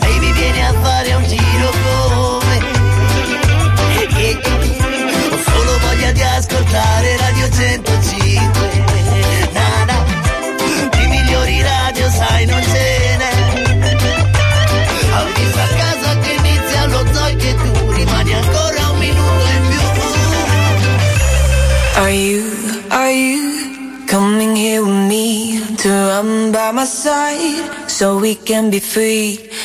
Baby, vieni a fare un giro come ho solo voglia di ascoltare Radio 105. Nada, di migliori radio sai non ce n'è. Ho visto a casa che inizia lo Zoo che tu rimani ancora un minuto in più. Are you coming here with me to run by my side so we can be free?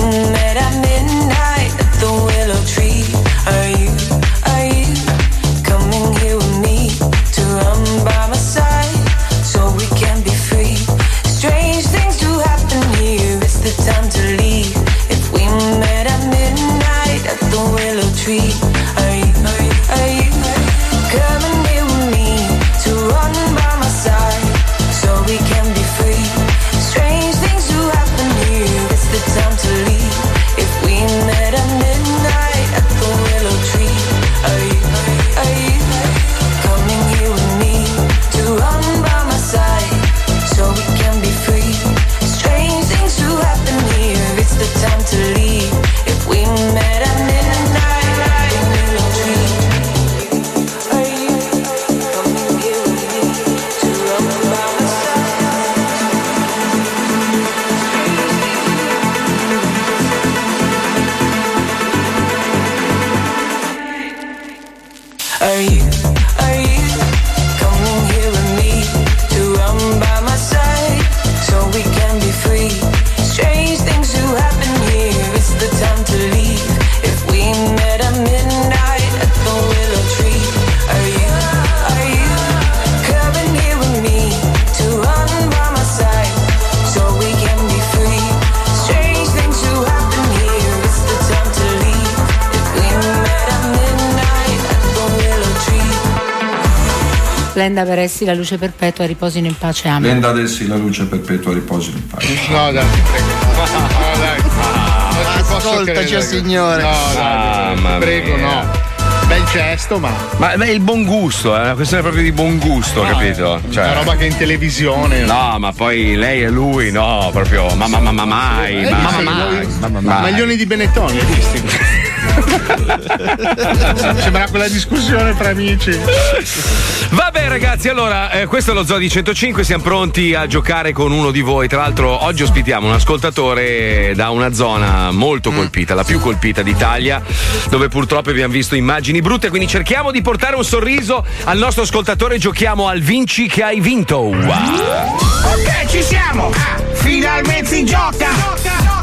met at midnight at the willow tree. Are you coming here with me to run by my side so we can be free? Strange things do happen here, it's the time to leave. If we met at midnight at the willow tree. Are you coming here with me to run by my side so we can be free? Strange things do happen here, it's the time to leave. If we met at midnight at the willow tree. Are you coming here with me to run by my side so we can be free? Strange things do happen here, it's the time to leave. If we met at midnight at the willow tree. Are you coming here with me to run by my side? Are you coming here with me to run by my side so we can be free? Strange things do happen here, it's the time to leave. If we met at midnight at the willow tree. Are you coming here with me to run by my side so we can be free? Strange things do happen here, it's the time to leave. If we met at midnight at the willow tree. Splenda per essi la luce perpetua, riposino in pace. Amen. Lenda adesso la luce perpetua, riposino in pace. No, dai, ti prego. No, dai. Non ci posso Ascoltaci, credere. signore. No, dai, ti prego, no. Bel gesto, ma è il buon gusto, è una questione proprio di buon gusto, capito? Cioè una roba che in televisione. No, ma poi lei e lui, no, proprio. Mamma mai. Maglioni di Benetton, hai visto? Sembra quella discussione tra amici. Vabbè ragazzi, allora questo è lo Zoo di 105, siamo pronti a giocare con uno di voi. Tra l'altro oggi ospitiamo un ascoltatore da una zona molto colpita, la più colpita d'Italia, dove purtroppo abbiamo visto immagini brutte, quindi cerchiamo di portare un sorriso al nostro ascoltatore. Giochiamo al vinci che hai vinto. Wow. Ok, ci siamo, finalmente si gioca.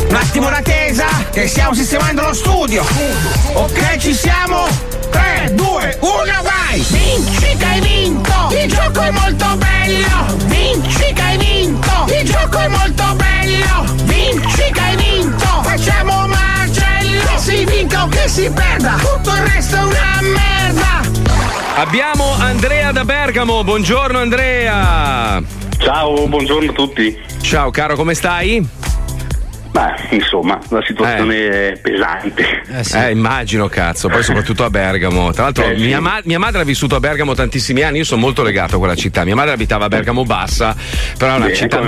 Un attimo d'attesa che stiamo sistemando lo studio. Ok, ci siamo. 3, 2, 1, vai. Vinci che hai vinto, il gioco è molto bello. Vinci che hai vinto, il gioco è molto bello. Vinci che hai vinto, facciamo un macello. Che si vinca o che si perda, tutto il resto è una merda. Abbiamo Andrea da Bergamo. Buongiorno Andrea. Ciao, buongiorno a tutti. Ciao caro, come stai? Beh, insomma, la situazione è pesante. Sì. Immagino, cazzo, poi soprattutto a Bergamo. Tra l'altro mia madre ha vissuto a Bergamo tantissimi anni, io sono molto legato a quella città. Mia madre abitava a Bergamo Bassa, però è una città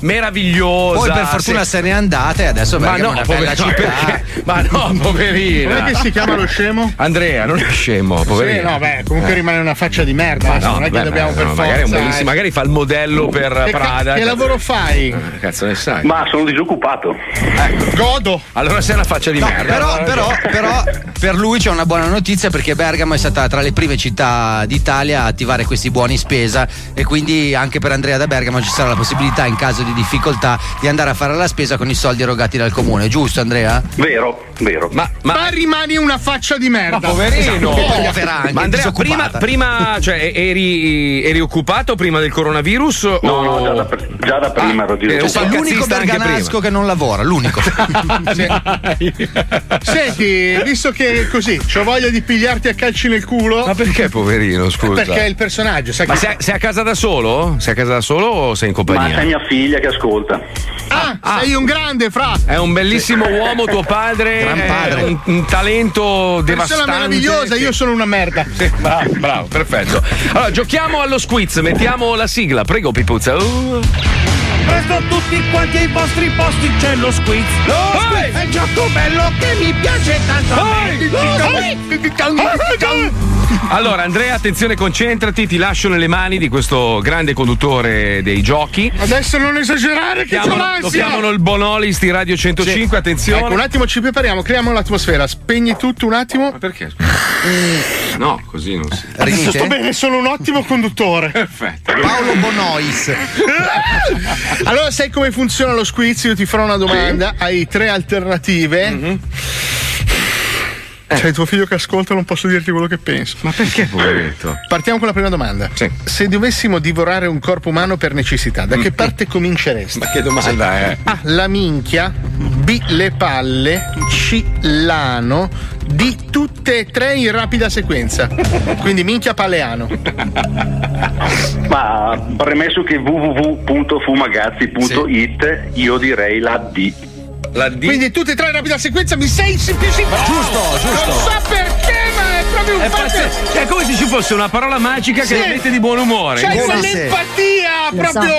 meravigliosa. Poi per fortuna se ne è andata e adesso Bergamo è una bella città. Ma no, poverina. Com'è che si chiama lo scemo? Andrea, non è scemo, poverino. Sì, no, beh, comunque rimane una faccia di merda, non è che dobbiamo per forza. Magari è un bellissimo, magari fa il modello per Prada. Che lavoro fai? Cazzo ne sai? Ma sono disoccupato. Ecco. Godo. Allora sei una faccia di merda. Però per lui c'è una buona notizia, perché Bergamo è stata tra le prime città d'Italia a attivare questi buoni spesa, e quindi anche per Andrea da Bergamo ci sarà la possibilità, in caso di difficoltà di andare a fare la spesa con i soldi erogati dal comune, giusto Andrea? Vero. Ma rimani una faccia di merda. Ma poverino. Esatto. Ma Andrea, prima cioè eri occupato prima del coronavirus? No, già da prima ero disoccupato. Sei l'unico bergamasco che non lavora, l'unico. Senti, visto che così c'ho voglia di pigliarti a calci nel culo. Ma perché poverino, scusa? Perché è il personaggio. Sai, ma che... sei a casa da solo? Sei a casa da solo o sei in compagnia? Ma è mia figlia che ascolta. Sei un grande, fra. È un bellissimo uomo tuo padre. Gran padre. Un talento devastante. Persona meravigliosa, io sono una merda. Sì, bravo, perfetto. Allora, giochiamo allo squiz, mettiamo la sigla. Prego, Pipuzza. Presto tutti quanti ai vostri posti, c'è lo squiz. Lo squiz è un gioco bello che mi piace tanto. Allora Andrea, attenzione, concentrati, ti lascio nelle mani di questo grande conduttore dei giochi. Adesso non esagerare, che c'ho l'ansia. Lo chiamano il Bonolis di Radio 105, sì. Attenzione. Ecco, un attimo ci prepariamo, creiamo l'atmosfera. Spegni tutto un attimo. Ma perché? No, così non si. Adesso sto bene, sono un ottimo conduttore. Perfetto. Paolo Bonolis. Allora, sai come funziona lo squiz? Io ti farò una domanda, hai tre alternative. Mm-hmm. C'è il tuo figlio che ascolta, non posso dirti quello che penso. Ma perché, poveretto? Partiamo con la prima domanda. Sì. Se dovessimo divorare un corpo umano per necessità, da che parte cominceresti? Ma che domanda è? A, la minchia, B, le palle, C, l'ano, D, tutte e tre in rapida sequenza. Quindi minchia, paleano. Ma premesso che www.fumagazzi.it, sì, io direi la D. Quindi tutte e tre in rapida sequenza mi sei più simpatico. Giusto. Non so perché, ma è proprio un fatto. È come se ci fosse una parola magica che la mette di buon umore. C'è quell'empatia proprio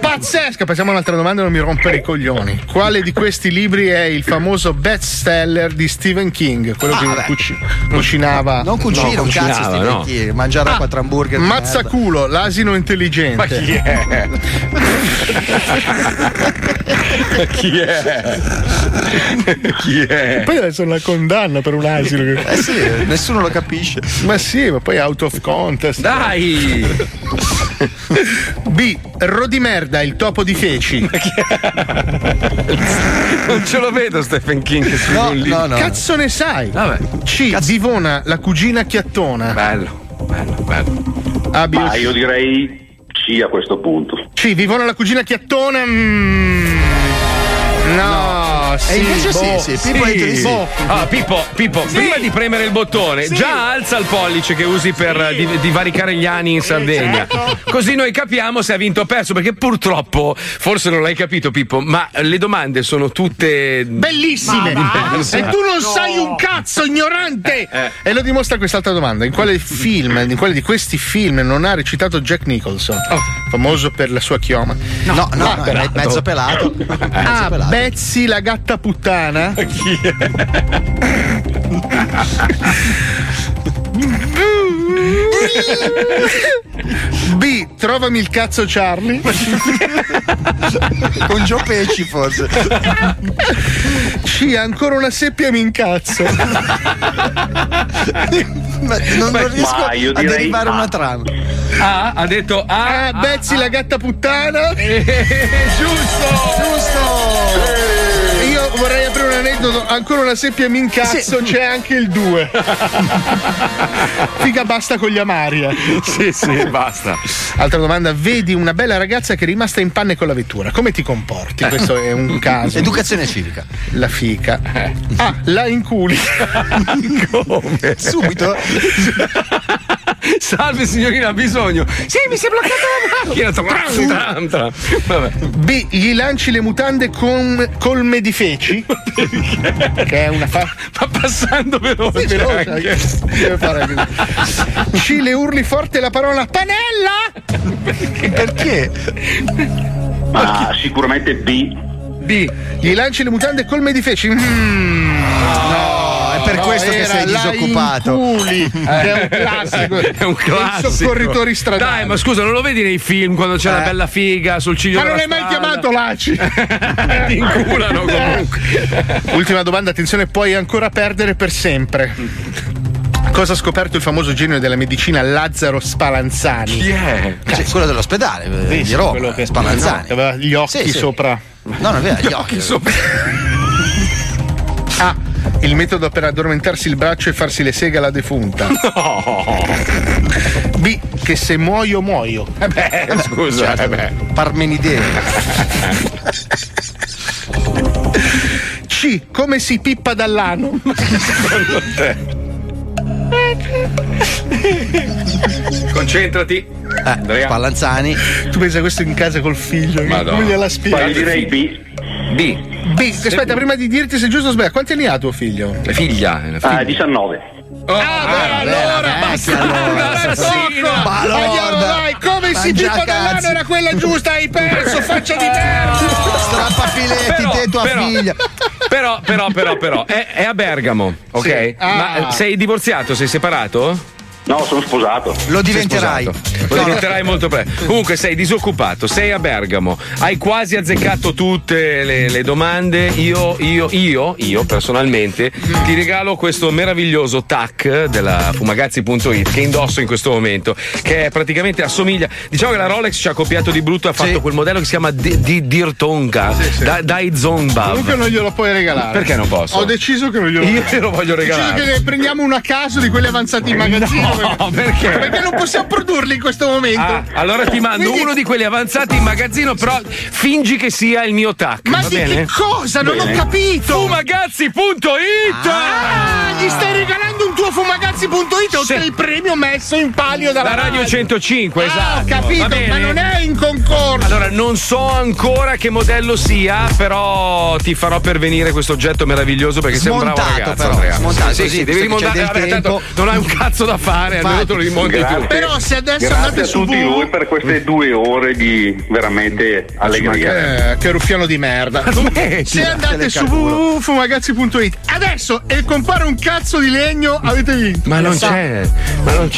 pazzesca. Passiamo all'altra domanda, non mi rompere i coglioni. Quale di questi libri è il famoso bestseller di Stephen King? Quello che cucinava. Non cucina un cazzo Stephen King. Mangiava 4 hamburger. Mazzaculo, l'asino intelligente. Ma chi è? Chi è? Poi adesso la condanna per un asilo. Sì, nessuno lo capisce. Ma sì, ma poi out of contest. Dai! B, Rodimerda, il topo di Feci. Non ce lo vedo Stephen King che scrive un libro. No. Cazzo ne sai? Vabbè. C, Divona, la cugina chiattona. Bello. Ma io direi C a questo punto. C, Divona, la cugina chiattona. No. E invece sì. Pippo, sì. Ah, Pippo sì, prima di premere il bottone, sì, già alza il pollice che usi per divaricare gli anni in Sardegna. Certo. Così noi capiamo se ha vinto o perso, perché purtroppo, forse non l'hai capito Pippo, ma le domande sono tutte bellissime. E tu non sai un cazzo, ignorante! E lo dimostra quest'altra domanda. In quale di questi film non ha recitato Jack Nicholson? Famoso per la sua chioma. No, è mezzo pelato. Mezzo pelato. Betsy la gatta puttana. Chi è? B, trovami il cazzo Charlie. Con Gio Pesci forse. C, ancora una seppia mi incazzo. Non riesco a derivare una trama. Ha detto A. Betsy la gatta puttana. Giusto. Io vorrei aprire un aneddoto, ancora una seppia mi incazzo, sì, c'è anche il 2. Figa basta con gli amaria. Sì, basta. Altra domanda, vedi una bella ragazza che è rimasta in panne con la vettura, come ti comporti? Questo è un caso. Educazione civica. La fica. La inculi. Come? Subito? Salve signorina, ha bisogno. Sì, mi si è bloccata la macchina. Vabbè. B, gli lanci le mutande con colme di feci. Che è una ma passando veloce. Sì, anche. Deve fare anche. C, le urli forte la parola panella. Perché? Ma sicuramente B. Gli lanci le mutande colme di feci. Per questo che sei disoccupato. È un classico. I soccorritori stradali. Dai, ma scusa, non lo vedi nei film quando c'è la bella figa sul ciglio? Ma non hai mai chiamato l'ACI. Ti inculano comunque. Ultima domanda, attenzione, puoi ancora perdere per sempre. Cosa ha scoperto il famoso genio della medicina Lazzaro Spallanzani? Chi è? Cioè, quello dell'ospedale, sì, di Roma, quello che Spallanzani. No, aveva gli occhi sopra. No, non aveva gli occhi sopra. Ah, il metodo per addormentarsi il braccio e farsi le seghe alla defunta. No. B, che se muoio muoio. Vabbè, scusa, certo. Parmenidea. C, come si pippa dall'ano. Secondo te? Concentrati, Spallanzani. Tu pensa questo in casa col figlio? Come gliela spieghi? Direi B. Aspetta, prima di dirti se è giusto o sbagliato, quanti anni ha tuo figlio? La figlia. 19. Allora, come si pippa dall'anno era quella giusta, hai perso, faccia di terzo. Strappafiletti te, tua figlia. Però, è a Bergamo, ok? Sì. Ma sei divorziato, sei separato? No, sono sposato. Lo diventerai molto presto. Comunque sei disoccupato, sei a Bergamo, hai quasi azzeccato tutte le domande. Io personalmente ti regalo questo meraviglioso tac della Fumagazzi.it che indosso in questo momento, che praticamente assomiglia, diciamo che la Rolex ci ha copiato di brutto, ha fatto quel modello che si chiama Dirtonga dai Zomba. Comunque non glielo puoi regalare. Perché non posso? Ho deciso che non glielo io lo voglio regalare. Ho deciso che ne prendiamo uno a caso di quelli avanzati in magazzino. No, perché non possiamo produrli in questo momento. Allora ti mando uno di quelli avanzati in magazzino, però fingi che sia il mio tac. Ma di che cosa? Non ho capito. Fumagazzi.it. Gli stai regalando un tuo Fumagazzi.it oltre il premio messo in palio dalla Radio 105, esatto. Ho capito, ma non è in concorso. Allora non so ancora che modello sia, però ti farò pervenire questo oggetto meraviglioso perché smontato, sembra un ragazzo. Però, smontato, sì, devi rimondare. Tanto non hai un cazzo da fare, allora te lo rimondi tu. Però se adesso andate su tutti voi per queste 2 ore di veramente allegria. Che ruffiano di merda. Se andate su www.fumagazzi.it adesso e compare un cazzo di legno, avete vinto. Ma non c'è. Brava!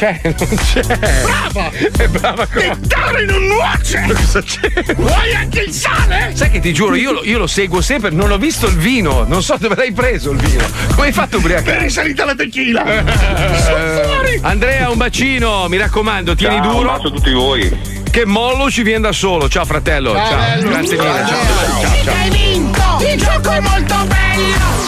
È brava cosa. Dettare non nuoce! Cosa c'è? Vuoi anche il sale? Sai che ti giuro, io lo seguo sempre, non ho visto il vino, non so dove l'hai preso il vino. Come hai fatto ubriacare? Mi è risalita la tequila. Sono fuori. Andrea, un bacino, mi raccomando, tieni duro. Un bacio a tutti voi. Che mollo ci viene da solo. Ciao fratello, ciao. Grazie mille. Ciao. Hai vinto! Il gioco è molto bello.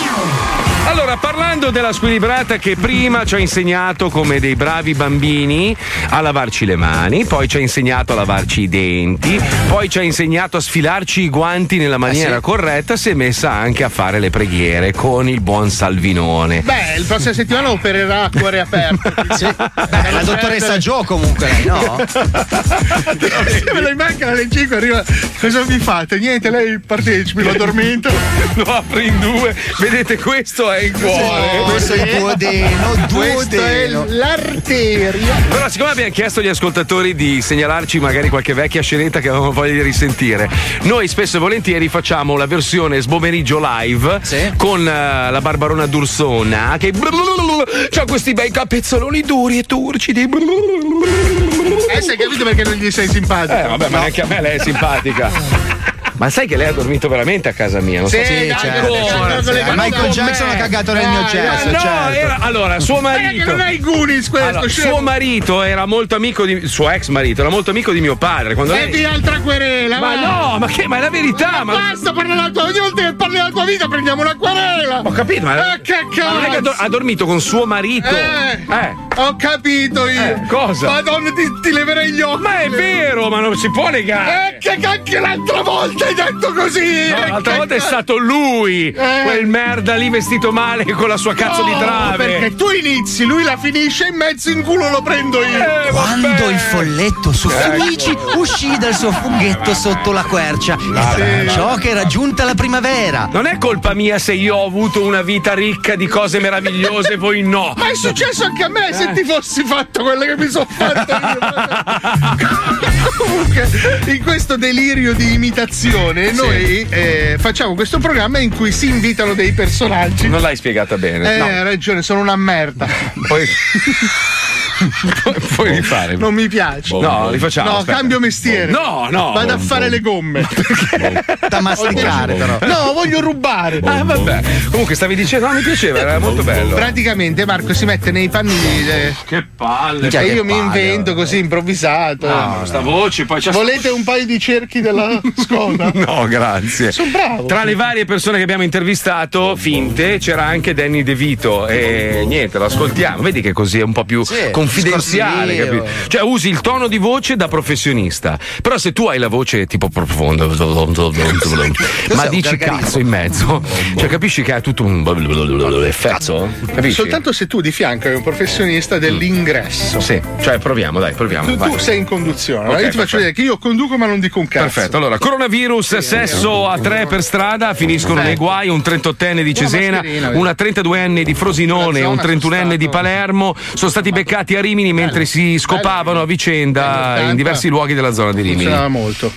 Allora, parlando della squilibrata che prima ci ha insegnato come dei bravi bambini a lavarci le mani, poi ci ha insegnato a lavarci i denti, poi ci ha insegnato a sfilarci i guanti nella maniera corretta, si è messa anche a fare le preghiere con il buon Salvinone. Beh, la prossima settimana opererà a cuore aperto. Sì. Beh, la dottoressa Jo comunque, lei, no? Se me la manca alle 5 arriva. Cosa vi fate? Niente, lei partecipi, lo addormento, lo apri in 2, vedete questo è il cuore, questo è il duodeno, questo è l'arteria. Però siccome abbiamo chiesto agli ascoltatori di segnalarci magari qualche vecchia scenetta che avevamo voglia di risentire, noi spesso e volentieri facciamo la versione sbomeriggio live con la Barbarona D'Ursona che c'ha questi bei capezzoloni duri e turcidi. Hai capito perché non gli sei simpatico? Vabbè, ma neanche a me lei è simpatica. Ma sai che lei ha dormito veramente a casa mia? Non Michael Jackson ha cagato nel mio cesso. Allora, suo marito. Non hai Goonies questo. Allora, suo marito era molto amico di suo ex marito, era molto amico di mio padre. Quando senti lei... altra querela. Ma è la verità. Ma basta, parla della tua vita, parla della tua vita, prendiamo una querela. Ho capito, ma che cazzo? Ma ha dormito con suo marito. Ho capito io. Cosa? Madonna, ti leverei gli occhi. Ma è vero, ma non si può negare. Che cacchio l'altra volta? Hai detto così! No, l'altra volta è stato lui! Quel merda lì vestito male con la sua cazzo di trave! Perché tu inizi, lui la finisce, in mezzo in culo lo prendo io! Quando il folletto soffrici uscì dal suo funghetto sotto la quercia. Ciò che era giunta la primavera. Non è colpa mia se io ho avuto una vita ricca di cose meravigliose, voi no! Ma è successo anche a me se ti fossi fatto quelle che mi sono fatto io! Comunque, in questo delirio di imitazione noi facciamo questo programma in cui si invitano dei personaggi. Non l'hai spiegata bene. No. Hai ragione, sono una merda. Poi Puoi rifare? Non mi piace. No, rifacciamo. No, aspetta. Cambio mestiere. No, no. Vado a fare le gomme. Da masticare, però. No, voglio rubare. Ah, vabbè. Comunque stavi dicendo, no, mi piaceva, era molto bello. Praticamente Marco si mette nei panni. Che palle. Cioè, io mi invento così improvvisato. No, questa voce. Poi volete un paio di cerchi della scoda? No, grazie. Sono bravo. Tra le varie persone che abbiamo intervistato, finte, c'era anche Danny De Vito. E niente, lo ascoltiamo. Vedi che così è un po' più confidenziale, capito? Cioè, usi il tono di voce da professionista. Però se tu hai la voce tipo profonda, ma dici cazzo in mezzo, cioè capisci che ha tutto un effetto. Capisci? Soltanto se tu di fianco hai un professionista dell'ingresso. Sì, cioè proviamo, dai, proviamo. Tu sei in conduzione. Allora io ti faccio vedere che io conduco ma non dico un cazzo. Perfetto, allora, coronavirus, sesso a tre per strada, finiscono nei guai, un 38enne di Cesena, una 32enne di Frosinone, un 31enne di Palermo, sono stati beccati a Rimini mentre si scopavano a vicenda in diversi luoghi della zona di Rimini. Funzionava molto.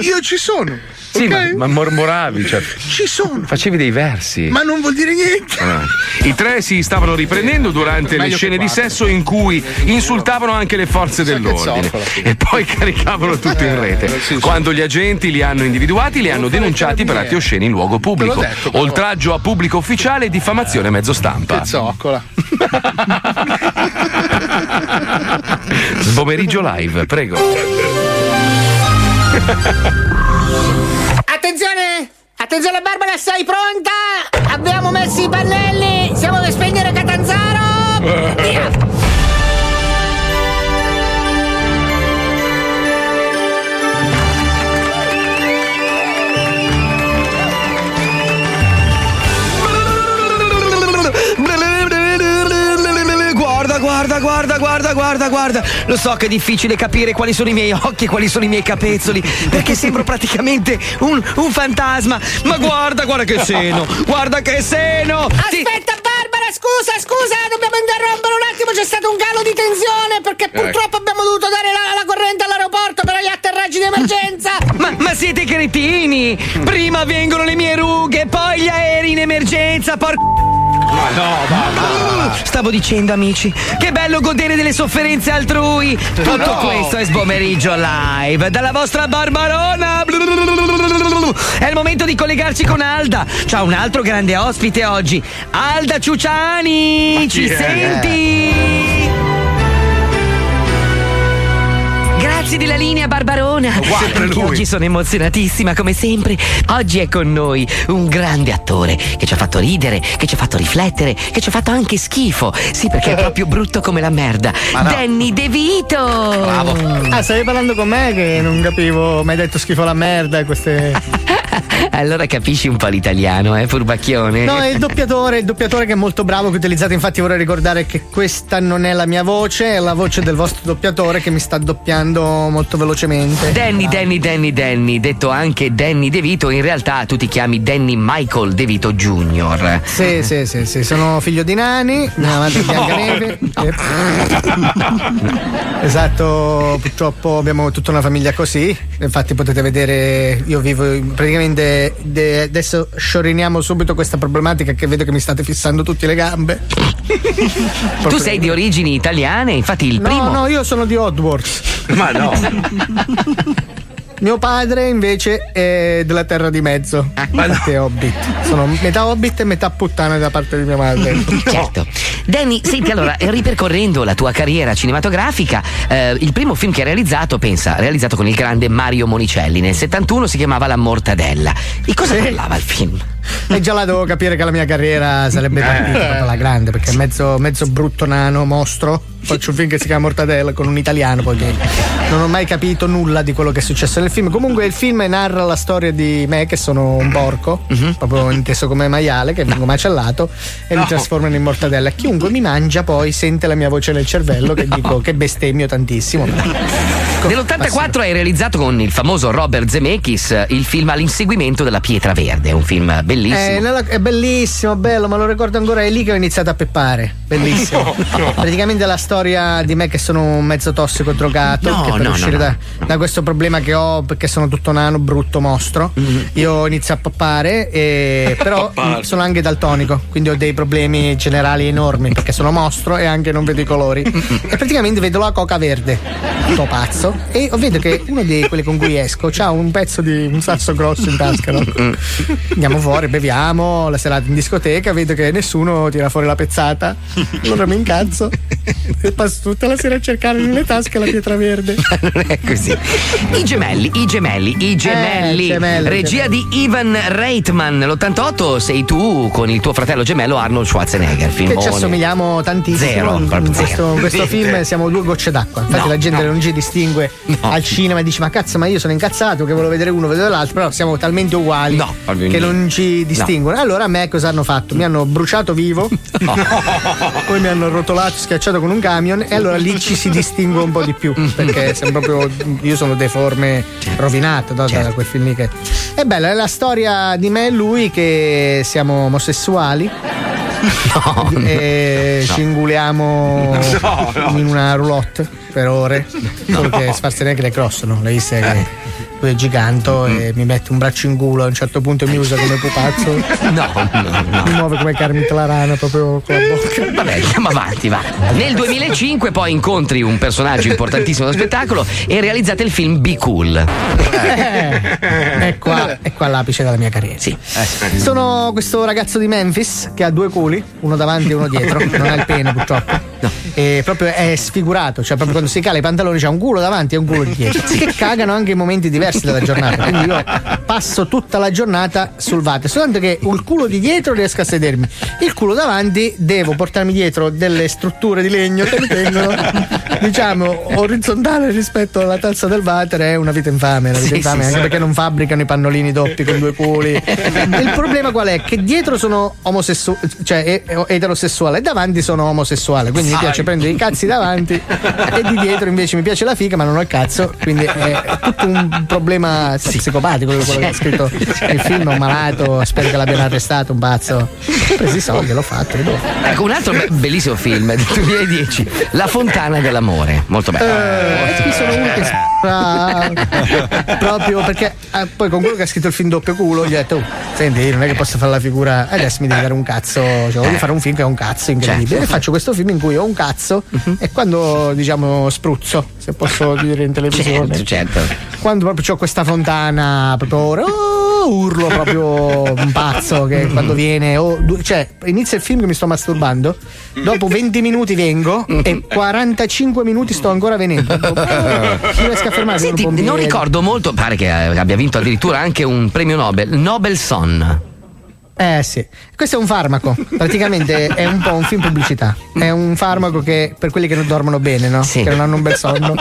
Io ci sono. Sì, okay? ma mormoravi, cioè. Ci sono. Facevi dei versi. Ma non vuol dire niente. I tre si stavano riprendendo durante le scene di sesso in cui insultavano anche le forze dell'ordine e poi caricavano tutto in rete. Quando gli agenti li hanno individuati, li hanno denunciati per atti osceni in luogo pubblico, oltraggio a pubblico ufficiale e diffamazione a mezzo stampa. Pezzoccola. Pomeriggio live, prego. Attenzione! Attenzione Barbara, sei pronta? Abbiamo messo i pannelli, siamo per spegnere Catanzaro. Via. Guarda. Lo so che è difficile capire quali sono i miei occhi e quali sono i miei capezzoli, perché sembro praticamente un fantasma. Ma guarda che seno, Aspetta Barbara, scusa, dobbiamo interrompere un attimo, c'è stato un calo di tensione perché purtroppo abbiamo dovuto dare la corrente all'aeroporto per gli atterraggi di emergenza. Ma siete cretini! Prima vengono le mie rughe, poi gli aerei in emergenza, Ma no. Stavo dicendo, amici, che bello godere delle sofferenze altrui. Tutto questo è Sbomeriggio Live dalla vostra Barbarona. È il momento di collegarci con Alda. C'ha un altro grande ospite oggi, Alda Ciuciani. Ci senti? Grazie della linea Barbarona. Oggi sono emozionatissima come sempre. Oggi è con noi un grande attore che ci ha fatto ridere, che ci ha fatto riflettere, che ci ha fatto anche schifo. Sì, perché è proprio brutto come la merda. Danny De Vito. Bravo. Ah, stavi parlando con me che non capivo, mi hai detto schifo la merda e queste... Allora capisci un po' l'italiano, furbacchione? No, è il doppiatore che è molto bravo, che utilizzate. Infatti vorrei ricordare che questa non è la mia voce, è la voce del vostro doppiatore che mi sta doppiando molto velocemente. Danny, detto anche Danny De Vito, in realtà tu ti chiami Danny Michael De Vito Junior. Sì, sono figlio di nani, mia madre Biancaneve. Esatto, purtroppo abbiamo tutta una famiglia così, infatti potete vedere, io vivo praticamente adesso scioriniamo subito questa problematica che vedo che mi state fissando tutti le gambe. Tu sei di origini italiane, infatti primo. No, io sono di Oddworth. Ma no. Mio padre invece è della terra di mezzo. Infatti è Hobbit. Sono metà Hobbit e metà puttana da parte di mia madre. Certo. Danny, senti, allora, ripercorrendo la tua carriera cinematografica, il primo film che hai realizzato, realizzato con il grande Mario Monicelli nel 1971, si chiamava La Mortadella. Di cosa parlava il film? E già la devo capire che la mia carriera sarebbe partita alla grande, perché mezzo brutto nano mostro. Faccio un film che si chiama Mortadella con un italiano, poi non ho mai capito nulla di quello che è successo nel film. Comunque il film narra la storia di me che sono un porco, proprio inteso come maiale, che vengo macellato e mi trasformano in mortadella. Chiunque mi mangia poi sente la mia voce nel cervello che dico che bestemmio tantissimo. Nell'84 hai realizzato con il famoso Robert Zemeckis il film All'inseguimento della pietra verde, un film bellissimo. È bellissimo, bello, ma lo ricordo ancora, è lì che ho iniziato a peppare. Bellissimo. Praticamente la storia storia di me che sono mezzo tossico drogato, no, che per uscire da questo problema che ho, perché sono tutto nano, brutto, mostro, io inizio a poppare, però sono anche daltonico, quindi ho dei problemi generali enormi perché sono mostro e anche non vedo i colori e praticamente vedo la coca verde, sto pazzo, e vedo che uno di quelli con cui esco c'ha un pezzo di un sasso grosso in tasca, no? Andiamo fuori, beviamo la serata in discoteca, vedo che nessuno tira fuori la pezzata, allora mi incazzo e passo tutta la sera a cercare nelle tasche la pietra verde. Ma non è così. I gemelli, regia di Ivan Reitman, l'88 sei tu con il tuo fratello gemello Arnold Schwarzenegger, filmone. Che ci assomigliamo tantissimo, in questo film siamo due gocce d'acqua, infatti la gente non ci distingue al cinema e dice ma cazzo, ma io sono incazzato che volevo vedere uno, vedo l'altro, però siamo talmente uguali che non ci distinguono. Allora a me cosa hanno fatto? Mi hanno bruciato vivo, poi mi hanno rotolato, schiacciato con un camion, e allora lì ci si distingue un po' di più perché proprio io sono deforme, rovinato da quel film lì. Che è bella, è la storia di me e lui che siamo omosessuali e ci inguliamo in una roulotte per ore, perché Schwarzenegger è grosso, no? Lei sa che lui è giganto e mi mette un braccio in culo a un certo punto e mi usa come pupazzo. Mi muove come Carmita la Rana proprio con la bocca. Vabbè, andiamo avanti, va. Nel 2005 poi incontri un personaggio importantissimo dello spettacolo e realizzate il film Be Cool. È qua l'apice della mia carriera. Sì. Sono questo ragazzo di Memphis che ha due culi, uno davanti e uno dietro, non ha il pene purtroppo. E proprio è sfigurato, cioè proprio quando si cala i pantaloni c'è un culo davanti e un culo dietro, che cagano anche in momenti diversi della giornata, quindi io passo tutta la giornata sul water, soltanto che il culo di dietro riesco a sedermi, il culo davanti devo portarmi dietro delle strutture di legno che mi tengono diciamo orizzontale rispetto alla tazza del water. È una vita infame, anche perché non fabbricano i pannolini doppi con due culi. Il problema qual è? Che dietro sono eterosessuale e davanti sono omosessuale, quindi mi piace prendere i cazzi davanti e di dietro invece mi piace la figa ma non ho il cazzo, quindi è tutto un problema psicopatico quello che ha scritto il film. Un malato, spero che l'abbiano arrestato, un pazzo, ho preso i soldi, l'ho fatto. Ecco un altro bellissimo film del 2010, La fontana dell'amore, molto bello. Qui sono uno che proprio perché poi con quello che ha scritto il film doppio culo gli ho detto senti, io non è che posso fare la figura, adesso mi devi dare un cazzo, cioè voglio fare un film che è un cazzo incredibile, e faccio questo film in cui ho un cazzo e quando diciamo spruzzo, se posso dire in televisione, quando proprio c'ho questa fontana proprio urlo proprio un pazzo che quando viene inizia il film che mi sto masturbando, dopo 20 minuti vengo e 45 minuti sto ancora venendo, non riesco a fermarmi. Senti, non ricordo molto, pare che abbia vinto addirittura anche un premio Nobel Son. Sì, questo è un farmaco, praticamente è un po' un film pubblicità, è un farmaco che per quelli che non dormono bene, no? Sì. Che non hanno un bel sonno.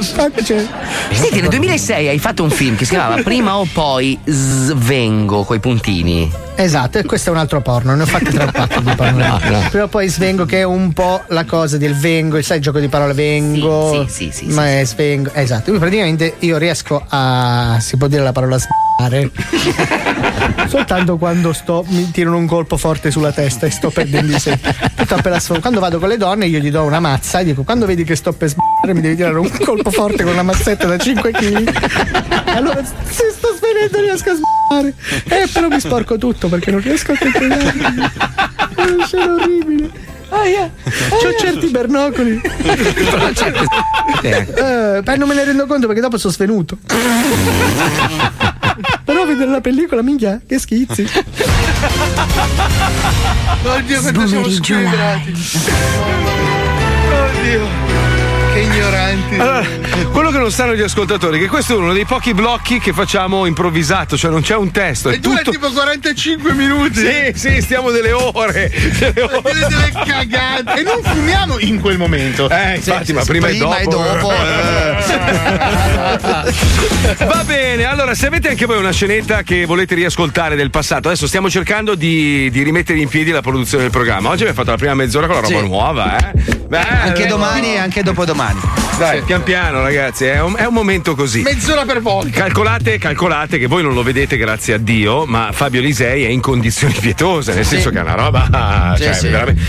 Senti, nel 2006 hai fatto un film che si chiamava Prima o poi svengo, coi puntini. Esatto, e questo è un altro porno, ne ho fatti 3 o 4 di porno. Prima o poi svengo, che è un po' la cosa del vengo, sai il gioco di parole vengo, sì, ma è svengo, esatto. Quindi praticamente io riesco a, si può dire la parola soltanto quando mi tirano un colpo forte sulla testa e sto perdendo i sensi. Quando vado con le donne io gli do una mazza e dico quando vedi che sto per sbare mi devi tirare un colpo forte con una mazzetta da 5 kg, allora se sto svenendo riesco a sbare, però mi sporco tutto perché non riesco a controllare, è una scena orribile. C'ho certi bernocoli. Non me ne rendo conto perché dopo sono svenuto. Però vedere la pellicola, minchia, che schizzi. Oddio, quanto siamo squilibrati. Oddio, che ignoranti. Allora, quello che non sanno gli ascoltatori è che questo è uno dei pochi blocchi che facciamo improvvisato, cioè non c'è un testo, è dura tutto... tipo 45 minuti. Sì, stiamo delle ore. Delle cagate e non fumiamo in quel momento, infatti, ma prima e dopo. Va bene, allora se avete anche voi una scenetta che volete riascoltare del passato, adesso stiamo cercando di rimettere in piedi la produzione del programma. Oggi abbiamo fatto la prima mezz'ora con la roba nuova, anche domani e anche dopodomani. domani. Dai, pian piano, ragazzi, è un momento così. Mezz'ora per volta. Calcolate che voi non lo vedete, grazie a Dio, ma Fabio Lisei è in condizioni pietose, nel senso che è una roba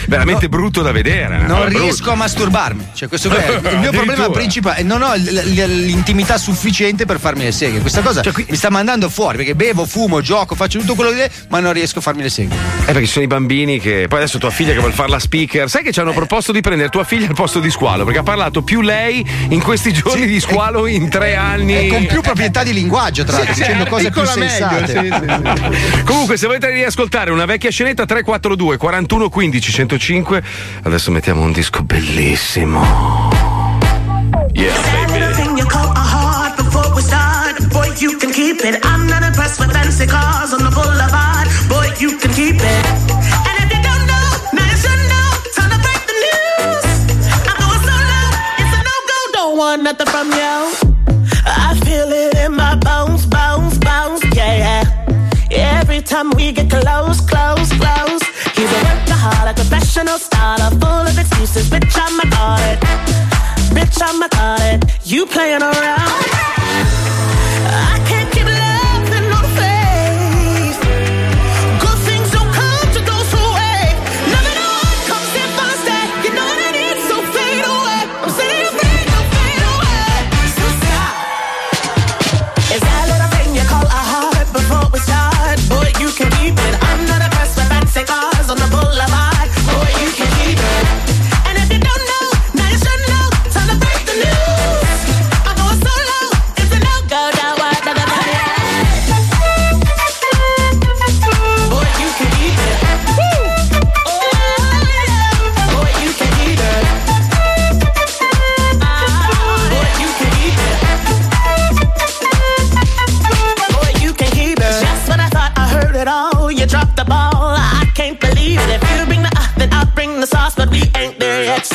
veramente brutto da vedere. Non riesco a masturbarmi. Cioè, questo è il mio problema principale. Non ho l'intimità sufficiente per farmi le seghe. Questa cosa mi sta mandando fuori, perché bevo, fumo, gioco, faccio tutto quello che è, ma non riesco a farmi le seghe. Perché ci sono i bambini che. Poi adesso tua figlia che vuol fare la speaker. Sai che ci hanno proposto di prendere tua figlia al posto di Squalo, perché ha parlato più lei in questi giorni di Squalo in 3 anni. E con più proprietà di linguaggio, tra l'altro, dicendo cose più sensate. Sì. Comunque, se volete riascoltare una vecchia scenetta, 342 41 15 105. Adesso mettiamo un disco bellissimo. Yeah, baby. Nothing from you. I feel it in my bones, bones, bones, yeah. Every time we get close, close, close. He's a workaholic, professional scholar, full of excuses. Bitch, I'm a god. Bitch, I'm a god. You playing around? I can't keep loving on faith. Good things don't come to those who wait. Loving on comes in first day. You know that it's so fade away. I'm saying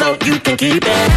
so you can keep it.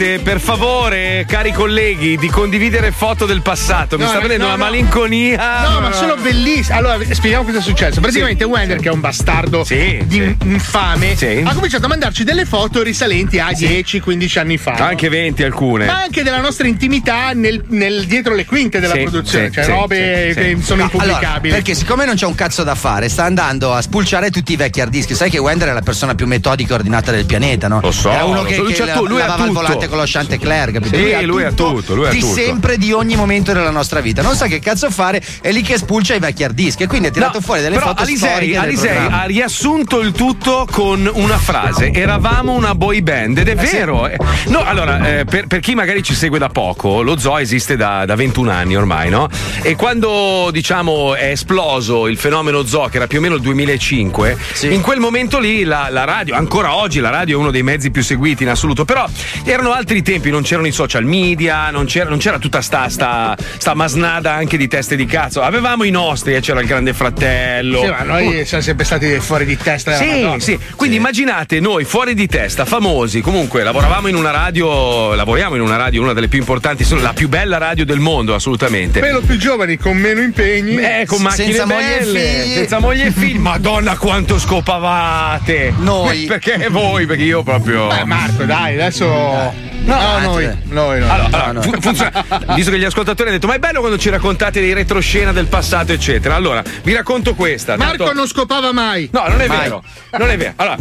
Per favore, cari colleghi, di condividere foto del passato. Mi sta venendo una malinconia. No, ma sono bellissime. Allora, spieghiamo cosa è successo. Praticamente Wender, che è un bastardo di infame, ha cominciato a mandarci delle foto risalenti a 10-15 anni fa. Anche 20 alcune. Ma anche della nostra intimità nel dietro le quinte della produzione. Robe che sono impubblicabili. Allora, perché siccome non c'è un cazzo da fare, sta andando a spulciare tutti i vecchi hard disk. Sai che Wender è la persona più metodica e ordinata del pianeta, no? Lo so. Era uno che lavava il volante con lo Chantecler, capito? Sì, lui ha tutto, lui ha tutto. Di sempre, di ogni momento della nostra vita. Non sa che cazzo fare, è lì che spulcia i vecchi hard disk. E quindi ha tirato fuori delle foto storiche. Alisei ha riassunto il tutto con una frase: eravamo una boy band. Ed è vero. No, allora, per chi magari ci segue da poco, lo zoo esiste da 21 anni ormai, no? E quando, diciamo, è esploso il fenomeno zoo, che era più o meno il 2005, in quel momento lì la radio, ancora oggi la radio è uno dei mezzi più seguiti in assoluto, però erano altri tempi, non c'erano i social media, non c'era tutta sta masnada anche di teste di cazzo. Avevamo i nostri, c'era il Grande Fratello. Sì, ma noi siamo sempre stati fuori di testa. Quindi immaginate noi fuori di testa, famosi, comunque lavoriamo in una radio, una delle più importanti, la più bella radio del mondo, assolutamente. Meno più giovani, con meno impegni, con macchine senza belle, senza moglie e figli. Madonna, quanto scopavate! Noi. Perché voi? Perché io proprio. Marco, dai, adesso. No, noi. Funziona. Visto che gli ascoltatori hanno detto, ma è bello quando ci raccontate dei retroscena del passato, eccetera. Allora, vi racconto questa. Marco non scopava mai. No, non è vero. Non è vero. Allora,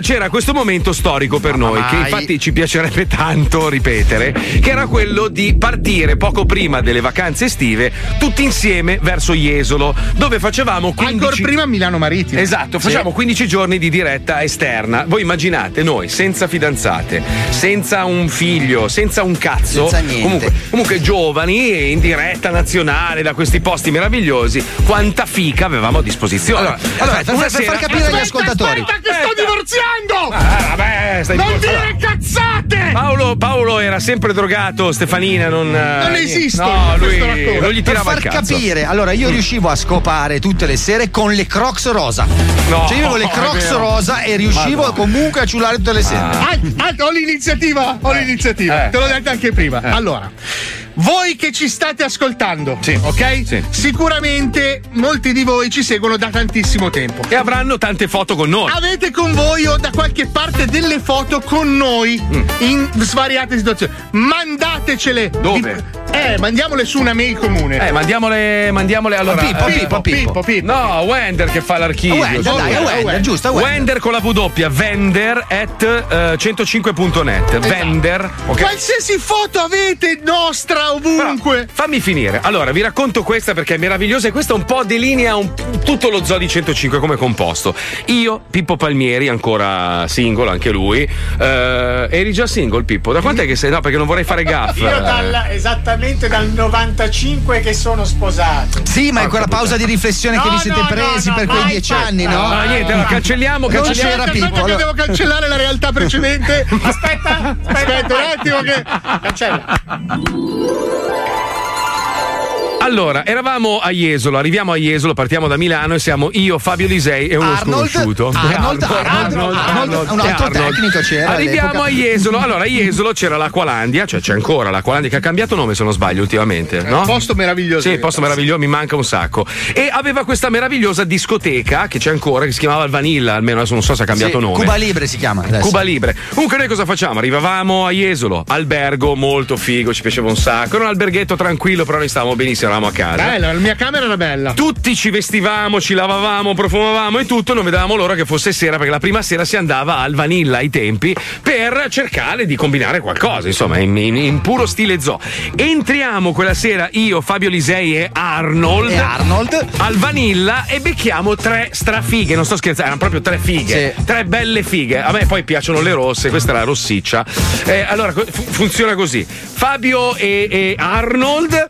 c'era questo momento storico per noi, che infatti ci piacerebbe tanto ripetere, che era quello di partire poco prima delle vacanze estive, tutti insieme verso Jesolo, dove facevamo 15... Ancora prima Milano Marittimo. Esatto, facciamo 15 giorni di diretta esterna. Voi immaginate noi, senza fidanzate, senza un figlio, senza un cazzo, senza niente. Comunque giovani e in diretta nazionale da questi posti meravigliosi, quanta fica avevamo a disposizione. Allora, per far capire agli ascoltatori. Aspetta, che sto divorziando! Non dire cazzate! Paolo era sempre drogato, Stefanina non esiste. No, lui non gli tirava il cazzo. Per far capire, allora io riuscivo a scopare tutte le sere con le Crocs rosa. No, cioè io avevo le Crocs rosa e riuscivo comunque a ciulare tutte le sere. Ho l'iniziativa. Te l'ho detto anche prima. Allora, voi che ci state ascoltando, ok? Sì. Sicuramente molti di voi ci seguono da tantissimo tempo e avranno tante foto con noi. Avete con voi o da qualche parte delle foto con noi in svariate situazioni. Mandatecele. Dove? Mandiamole su una mail comune. Mandiamole allora. Pippo. No, Wender che fa l'archivio. Wender, Wender con la W, Wender at 105.net. Esatto. Wender. Okay. Qualsiasi foto avete nostra ovunque. Però, fammi finire. Allora, vi racconto questa perché è meravigliosa e questa un po' delinea tutto lo Zoo di 105 come composto. Io, Pippo Palmieri, ancora single, anche lui. Eri già single, Pippo? Da quant'è che sei? No, perché non vorrei fare gaffe. Io esattamente dal 95 che sono sposato. Sì, ma è quella pausa di riflessione che vi siete presi per quei 10 anni, no? No, niente, allora cancelliamo. Non c'era Pippo. Allora. Devo cancellare la realtà precedente. Aspetta un attimo che cancella. Allora, eravamo a Jesolo, arriviamo a Jesolo, partiamo da Milano e siamo io, Fabio Lisei e uno sconosciuto. Arnold, un altro tecnico c'era. Arriviamo a Jesolo. Allora, a Jesolo c'era la Gualandia, cioè c'è ancora la Gualandia che ha cambiato nome se non sbaglio ultimamente, no? Posto meraviglioso. Sì, posto meraviglioso, mi manca un sacco. E aveva questa meravigliosa discoteca che c'è ancora, che si chiamava il Vanilla, almeno adesso non so se ha cambiato nome. Cuba Libre si chiama adesso. Cuba Libre. Comunque noi cosa facciamo? Arrivavamo a Jesolo, albergo molto figo, ci piaceva un sacco. Era un alberghetto tranquillo, però noi stavamo benissimo a casa. Bella, la mia camera era bella. Tutti ci vestivamo, ci lavavamo, profumavamo e tutto, non vedevamo l'ora che fosse sera perché la prima sera si andava al Vanilla ai tempi per cercare di combinare qualcosa, insomma, in puro stile zoo. Entriamo quella sera io, Fabio Lisei e Arnold al Vanilla e becchiamo tre strafighe, non sto scherzando, erano proprio tre fighe, tre belle fighe. A me poi piacciono le rosse, questa era rossiccia. Allora funziona così. Fabio e Arnold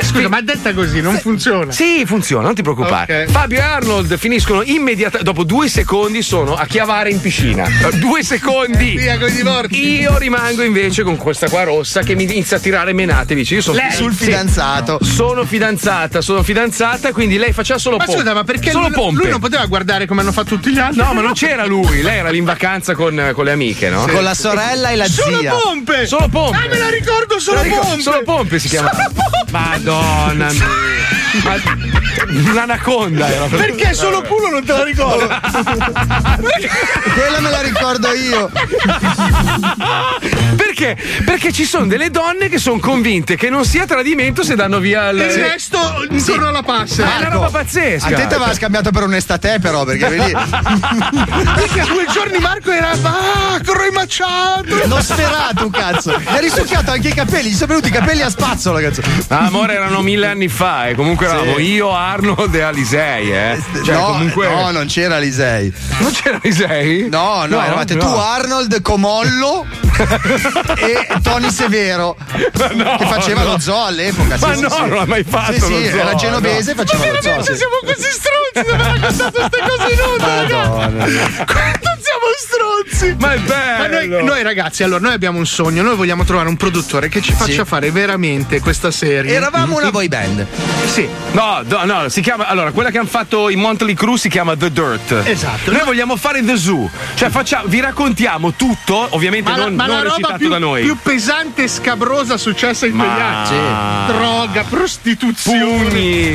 scusa, ma detta così non funziona? Sì, funziona, non ti preoccupare. Okay. Fabio e Arnold finiscono immediatamente, dopo 2 secondi sono a chiavare in piscina. 2 secondi. Via con i divorzi. Io rimango invece con questa qua rossa che mi inizia a tirare menate, dice, io sono sul fidanzato. Sono fidanzata, quindi lei faceva solo pompe. Ma scusa, ma perché solo pompe? Lui non poteva guardare come hanno fatto tutti gli altri? No, ma non c'era lui, lei era lì in vacanza con le amiche, no? Sì. Con la sorella e la zia. Solo pompe. Ah, me la ricordo, solo pompe. Solo pompe si chiamava. Madonna mia. L'anaconda era perché solo culo non te la ricordo. Quella me la ricordo io. Perché ci sono delle donne che sono convinte che non sia tradimento se danno via il resto intorno alla passa. È una roba pazzesca. A te aveva scambiato per un'estate però perché vedi perché a 2 giorni Marco era macro e macciato. L'ho sferato un cazzo. Mi ha risucchiato anche i capelli, gli sono venuti i capelli a spazzola, cazzo. Amore, erano 1000 anni fa e comunque eravamo io, Arnold e Alisei, cioè, No, non c'era Alisei. Non c'era Alisei? No, eravate tu, Arnold, Comollo e Tony Severo che faceva lo zoo all'epoca. Ma non l'ha mai fatto lo zoo. Era genovese e faceva lo zoo. Ma veramente siamo così stronzi da aver raccontato queste cose inutili. Quanto siamo stronzi. Ma è bello. Ma noi ragazzi, allora, noi abbiamo un sogno. Noi vogliamo trovare un produttore che ci faccia fare veramente questa serie. Eravamo una boy band. Sì. No, si chiama, allora, quella che hanno fatto i Motley Crue si chiama The Dirt. Esatto. Noi vogliamo fare The Zoo. Cioè vi raccontiamo tutto, ovviamente ma non recitato da noi. Ma la roba più da noi. Più pesante e scabrosa successa in quegli anni. Droga, prostituzione,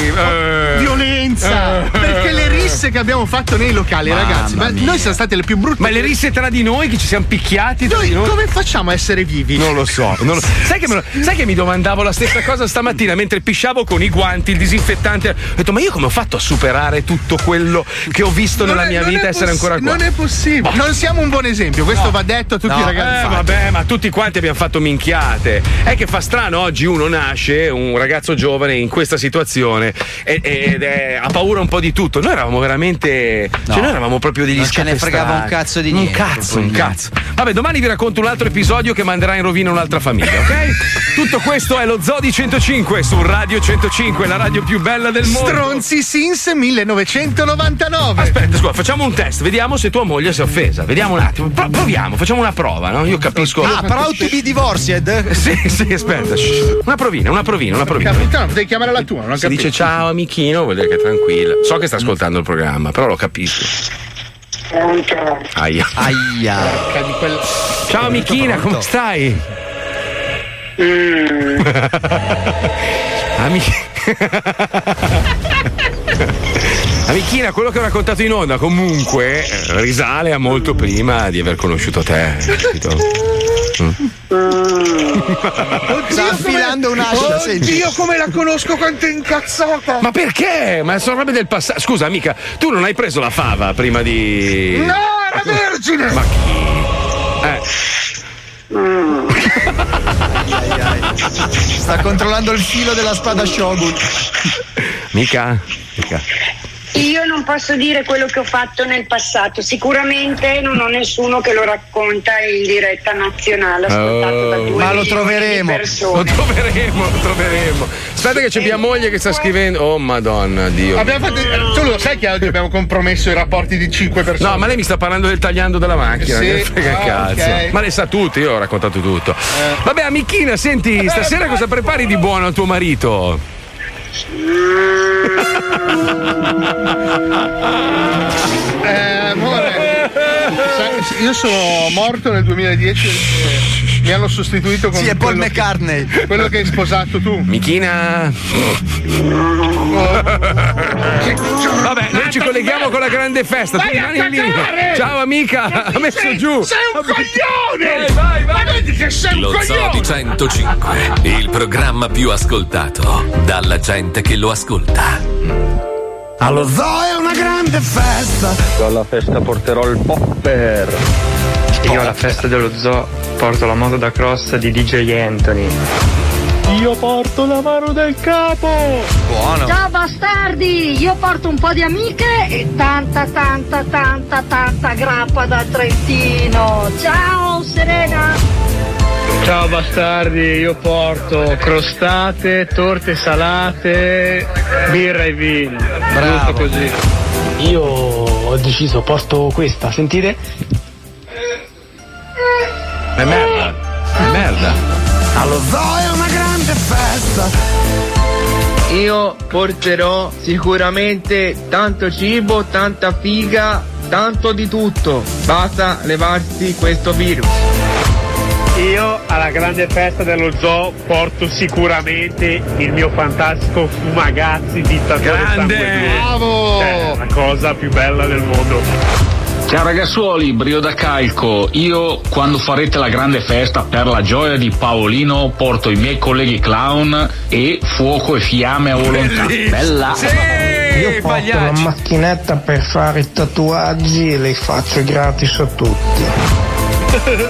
violenza. Perché le risse che abbiamo fatto nei locali, ragazzi, ma noi siamo state le più brutte. Ma le risse tra di noi che ci siamo picchiati tra di noi. Come facciamo a essere vivi? Non lo so. Sai che mi domandavo la stessa cosa stamattina mentre pisciavo con i guanti, il disinfettante. Ho detto, ma io come ho fatto a superare tutto quello che ho visto nella mia vita, essere ancora qua? Non è possibile. Non siamo un buon esempio, questo va detto a tutti i ragazzi. Vabbè, ma tutti quanti abbiamo fatto minchiate. È che fa strano, oggi uno nasce, un ragazzo giovane in questa situazione ed ha paura un po' di tutto. Noi eravamo veramente. No. Cioè, noi eravamo proprio degli scapestrati. Non ce ne fregava un cazzo di niente. Un cazzo. Vabbè, domani vi racconto un altro episodio che manderà in rovina un'altra famiglia, ok? Tutto questo è lo Zoo di 105 su Radio 105, la radio più bella del mondo. Stronzi since 1999. Aspetta, scusa, facciamo un test, vediamo se tua moglie si è offesa. Vediamo un attimo, proviamo, facciamo una prova, no? Io capisco. Ah, però tu mi divorzied? Sì, aspetta. Una provina. Capitano, devi chiamare la tua, non si capisco. Dice ciao amichino, vuol dire che è tranquilla. So che sta ascoltando il programma, però lo capisco. Aia. Ciao amichina, come stai? Amichina, quello che ho raccontato in onda comunque risale a molto prima di aver conosciuto te, capito? Sta affilando un'ascia. Oddio, come la conosco quanto è incazzata. Ma perché? Ma sono robe del passato. Scusa amica, tu non hai preso la fava prima di... No, era vergine. Ma chi? Sta controllando il filo della spada Shogun. Mica. Io non posso dire quello che ho fatto nel passato, sicuramente non ho nessuno che lo racconta in diretta nazionale, ascoltato da 2 milioni di persone. Ma lo troveremo. Aspetta che c'è mia moglie che sta scrivendo. Oh madonna, Dio. Tu lo sai che oggi abbiamo compromesso i rapporti di 5 persone? No, ma lei mi sta parlando del tagliando della macchina. Sì. Cazzo. Okay. Ma le sa tutte, io ho raccontato tutto. Vabbè, amichina, senti, stasera cosa prepari di buono a tuo marito? Amore, io sono morto nel 2010 e mi hanno sostituito con è Paul McCartney, quello che hai sposato tu, Michina. Vabbè, noi ci colleghiamo con la grande festa. Vai a cagare. Ciao amica, ha messo giù. Sei un coglione. Vai. Ma vedi che sei un coglione. Lo Zoo di 105, il programma più ascoltato dalla gente che lo ascolta. Allo zoo è una grande festa. Io alla festa porterò il popper. Io alla festa dello zoo porto la moto da cross di DJ Anthony. Io porto la mano del capo. Buono. Ciao bastardi, io porto un po' di amiche e tanta grappa da Trentino. Ciao Serena. Ciao bastardi, io porto crostate, torte salate, birra e vino. Bravo. Tutto così. Io ho deciso, porto questa, sentite? È merda. Allo zoo è una grande festa. Io porterò sicuramente tanto cibo, tanta figa, tanto di tutto. Basta levarsi questo virus. Io alla grande festa dello zoo porto sicuramente il mio fantastico Fumagazzi dittatore sangue blu. Bravo! La cosa più bella del mondo. Ciao ragazzuoli, Brio da Calco. Io quando farete la grande festa per la gioia di Paolino porto i miei colleghi clown e fuoco e fiamme a volontà. Bella! Sì! Io porto la macchinetta per fare i tatuaggi e le faccio gratis a tutti.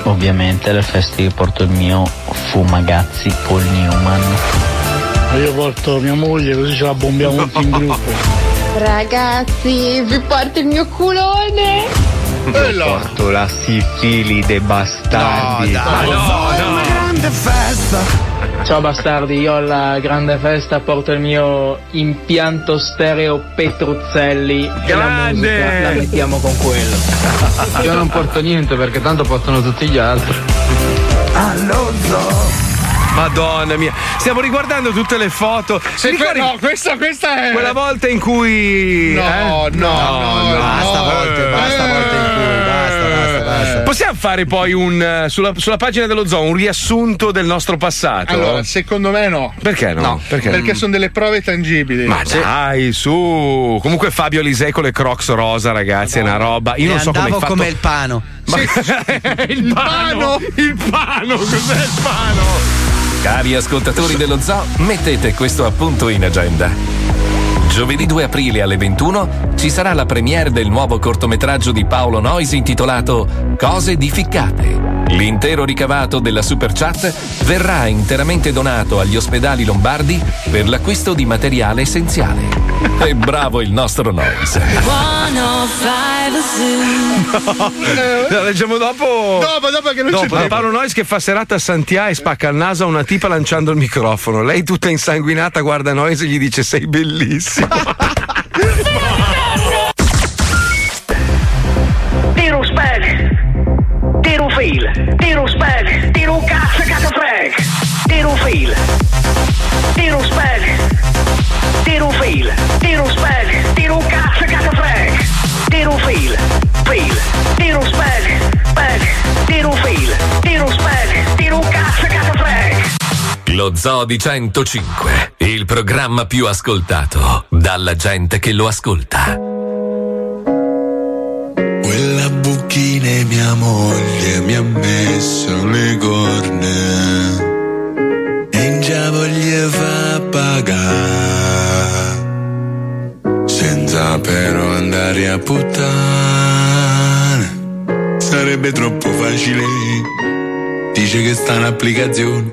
Ovviamente alle feste io porto il mio Fumagazzi Paul Newman. Io porto mia moglie, così ce la bombiamo tutti in gruppo. Ragazzi, vi porto il mio culone. Io porto la sifili dei bastardi. No. Una grande festa. Ciao bastardi, io alla grande festa porto il mio impianto stereo Petruzzelli. Grande! E la musica la mettiamo con quello. Io non porto niente perché tanto portano tutti gli altri. Allo zoo Madonna mia, stiamo riguardando tutte le foto. No, questa è quella volta in cui no. Basta volte in cui basta. Possiamo fare poi un sulla pagina dello zoo un riassunto del nostro passato? Allora, secondo me no. Perché no? Perché sono delle prove tangibili. Ma dai, su. Comunque Fabio Lisei con le Crocs rosa, ragazzi, è una roba. Io non so come hai fatto. Come il pano. Il pano, cos'è il pano? Cari ascoltatori dello zoo, mettete questo appunto in agenda. Giovedì 2 aprile alle 21 ci sarà la premiere del nuovo cortometraggio di Paolo Noisi intitolato Cose di ficcate. L'intero ricavato della Super Chat verrà interamente donato agli ospedali lombardi per l'acquisto di materiale essenziale. E bravo il nostro Noisi. La leggiamo dopo che non c'è. Paolo Noisi che fa serata a Santià e spacca il naso a una tipa lanciando il microfono. Lei tutta insanguinata guarda Noisi e gli dice sei bellissimo. Tiro spec, tiro fil, tiro spec, tiro cazzo freg, tiro fil, tiro spec, tiro fil, tiro spec, tiro cazzo freg, tiro fil, fil, tiro spec, spec, tiro fil, tiro spec, tiro cazzo freg. Lo Zoo di 105, il programma più ascoltato dalla gente che lo ascolta. Quella buchina mia moglie mi ha messo le corna e già voglia far pagare senza però andare a puttane, sarebbe troppo facile. Dice che sta un'applicazione,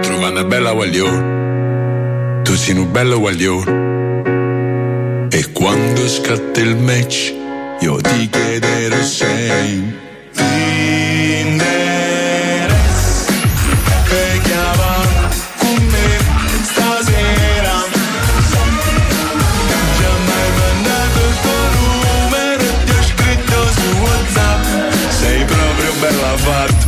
trova una bella guaglione, tu sei un bello guaglione. E quando scatta il match io ti chiederò sei l'interesse che chiama con me stasera. Già mai mandato il tuo numero e ti ho scritto su WhatsApp, sei proprio bella fatta.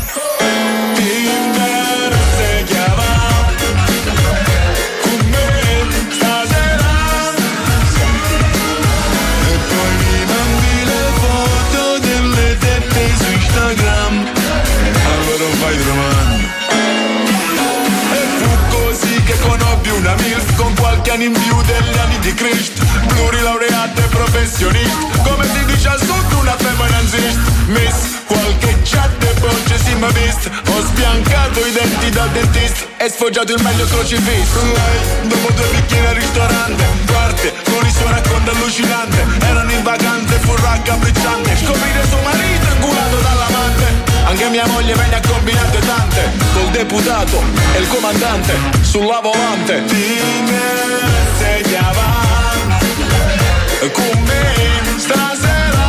Una milf con qualche anno in più degli anni di Cristo, plurilaureata e professionista, come si dice al sud una feminazista. Miss, qualche chat e voce si m'ha vista, ho spiancato i denti dal dentista e sfoggiato il meglio crocifisso. Lei, dopo due bicchieri al ristorante, parte con il suo racconto allucinante, erano in vacanza e furra accapricciante, scoprire suo marito inculato dall'amante. Anche mia moglie venne a combinate tante col deputato e il comandante sulla volante. Dimmi se ti avanti con me stasera,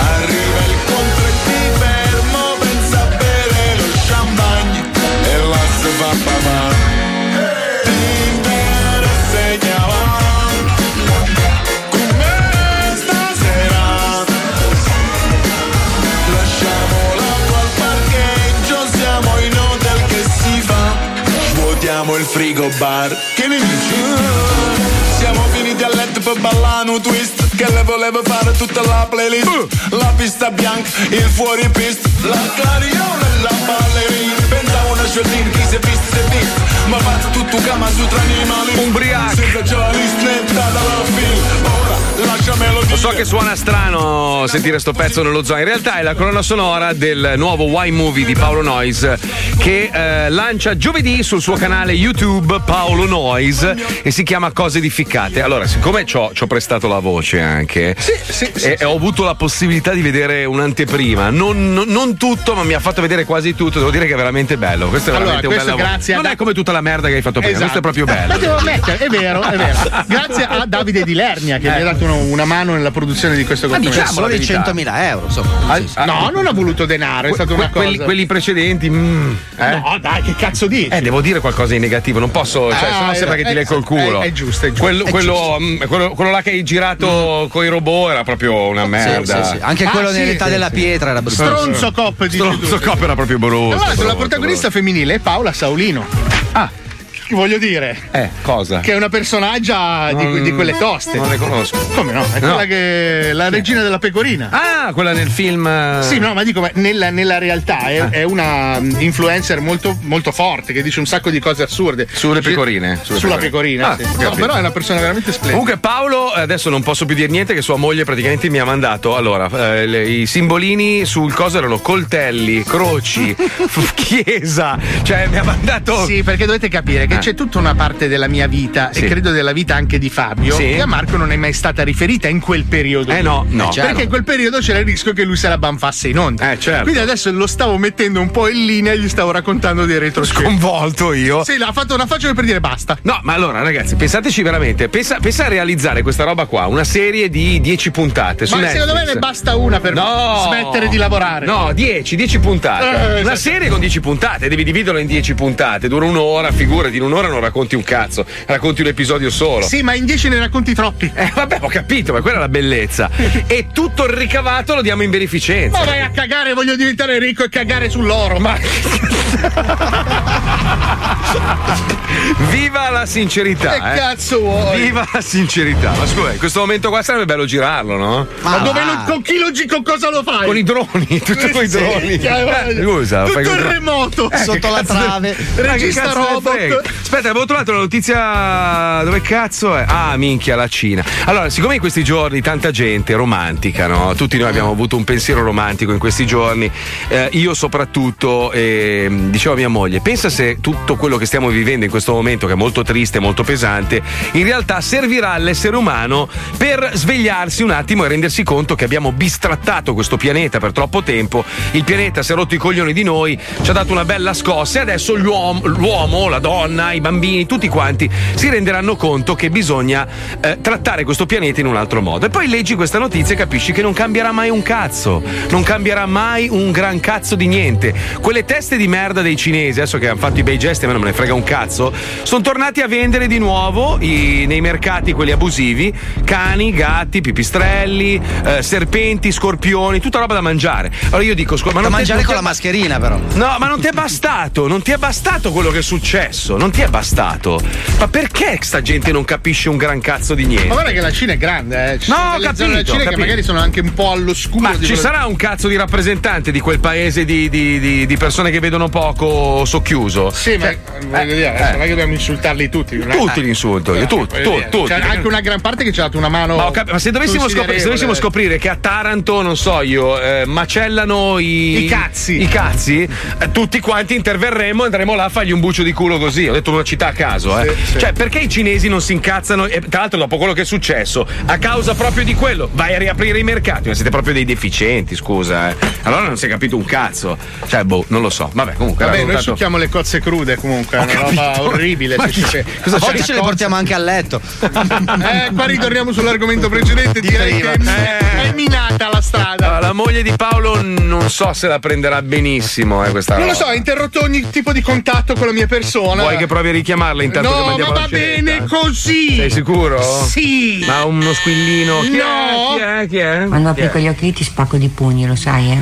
arriva il contro e ti fermo per sapere lo champagne e la se va papà. Dimmi se ti avanti con me stasera, il frigo bar. Che ne dici? Siamo finiti a letto per ballare un twist, che le volevo fare tutta la playlist, la pista bianca, il fuori pista, la clarione e la ballerina. Pensavo una sciotina, chi si è visto si è visto, ma faccio tutto cama su tra animali umbriaco, senza giornalist né dalla fila. Ora lasciamelo dire. Lo so che suona strano sentire sto pezzo nello zoo, in realtà è la colonna sonora del nuovo Y Movie di Paolo Noisi, che lancia giovedì sul suo canale YouTube Paolo Noisi e si chiama Cose di ficcate. Allora, siccome ci ho prestato la voce anche, sì. Ho avuto la possibilità di vedere un'anteprima, non tutto, ma mi ha fatto vedere quasi tutto. Devo dire che è veramente bello. Questo è veramente un bel lavoro. Non è come tutta la merda che hai fatto fatto prima, esatto. Questo è proprio bello. Potevo mettere, è vero, è vero. Grazie a Davide Di Lernia che mi ha dato una mano nella produzione di questo documento. Diciamo di 100.000 euro. No, non ha voluto denaro, è stata una cosa. Quelli precedenti. No, dai, che cazzo dici? Devo dire qualcosa di negativo, non posso, cioè, sennò sembra che ti leggo il culo. È giusto, è giusto. Quello là che hai girato coi robot era proprio una merda. Sì, sì. Anche quello nell'età della pietra era brutto. Stronzo Cop di Stronzo Cop era proprio brutto. Allora, la protagonista femminile è Paola Saulino. Ah, voglio dire, cosa? Che è una personaggia di quelle toste. Non le conosco. Come no? È quella che la regina della pecorina. Ah, quella nel film. Sì, no, ma dico, ma nella realtà è una influencer molto, molto forte che dice un sacco di cose assurde. Sulle pecorine. Sulla pecorina. Sì. No, però è una persona veramente splendida. Comunque, Paolo, adesso non posso più dire niente, che sua moglie praticamente mi ha mandato. Allora, i simbolini sul coso erano coltelli, croci, chiesa. Cioè, mi ha mandato. Sì, perché dovete capire che c'è tutta una parte della mia vita e credo della vita anche di Fabio che a Marco non è mai stata riferita in quel periodo. No. Perché in quel periodo c'era il rischio che lui se la banfasse in onda. Certo. Quindi adesso lo stavo mettendo un po' in linea e gli stavo raccontando dei retroscena. Sconvolto io. Sì, ha fatto una faccia per dire basta. No, ma allora ragazzi, pensateci veramente. Pensa a realizzare questa roba qua, una serie di 10 puntate. Ma secondo me ne basta una per smettere di lavorare. No, 10 puntate. Una serie con 10 puntate, devi dividerla in 10 puntate, dura un'ora, figurati. Un'ora non racconti un cazzo, racconti un episodio solo. Sì, ma in 10 ne racconti troppi. Vabbè, ho capito, ma quella è la bellezza. E tutto il ricavato lo diamo in beneficenza. Ma vai a cagare, voglio diventare ricco e cagare sull'oro, ma. Viva la sincerità! Che cazzo vuoi? Viva la sincerità! Ma scusa, in questo momento qua sarebbe bello girarlo, no? Ma dove con chi lo con cosa lo fai? Con i droni, tutto con i droni. Scusa, tutto il remoto sotto la trave. Regista robot. Aspetta, avevo trovato la notizia. Dove cazzo è? Ah, minchia, la Cina. Allora, siccome in questi giorni tanta gente romantica, no? Tutti noi abbiamo avuto un pensiero romantico in questi giorni, io soprattutto, dicevo a mia moglie, pensa se tutto quello che stiamo vivendo in questo momento, che è molto triste, molto pesante, in realtà servirà all'essere umano per svegliarsi un attimo e rendersi conto che abbiamo bistrattato questo pianeta per troppo tempo. Il pianeta si è rotto i coglioni di noi, ci ha dato una bella scossa e adesso l'uomo, la donna, i bambini, tutti quanti si renderanno conto che bisogna trattare questo pianeta in un altro modo. E poi leggi questa notizia e capisci che non cambierà mai un cazzo, non cambierà mai un gran cazzo di niente. Quelle teste di merda dei cinesi, adesso che hanno fatto i bei gesti, a me non me ne frega un cazzo, sono tornati a vendere di nuovo nei mercati quelli abusivi, cani, gatti, pipistrelli, serpenti, scorpioni, tutta roba da mangiare. Allora io dico, ma non mangiare con la mascherina però. No, ma non ti è bastato, quello che è successo, non ti è bastato. Ma perché sta gente non capisce un gran cazzo di niente? Ma guarda che la Cina è grande, ci sono delle zone della Cina che magari sono anche un po' all'oscuro. Ma ci sarà un cazzo di rappresentante di quel paese di persone che vedono poco socchiuso? Sì, cioè, ma voglio dire, non è che dobbiamo insultarli tutti. Tutti li insulto io, tutti. C'è anche una gran parte che ci ha dato una mano. Ma se dovessimo scoprire che a Taranto, non so io, macellano i cazzi, tutti quanti interverremo e andremo là a fargli un buccio di culo così. Ho detto una città a caso, Sì. Cioè, perché i cinesi non si incazzano? E tra l'altro, dopo quello che è successo, a causa proprio di quello, vai a riaprire i mercati. Ma siete proprio dei deficienti, scusa, Allora non si è capito un cazzo. Cioè, non lo so. Vabbè, noi succhiamo le cozze crude, comunque. È una roba orribile. A volte ce le portiamo anche a letto. Qua ritorniamo sull'argomento precedente. Direi che è minata la strada. Allora, la moglie di Paolo non so se la prenderà benissimo, questa roba. Non lo so, ha interrotto ogni tipo di contatto con la mia persona. Vuoi che provi a richiamarla intanto? No, che ma va bene così. Sei sicuro? Sì. Ma uno squillino. No. Chi è? Quando apri gli occhi ti spacco di pugni, lo sai,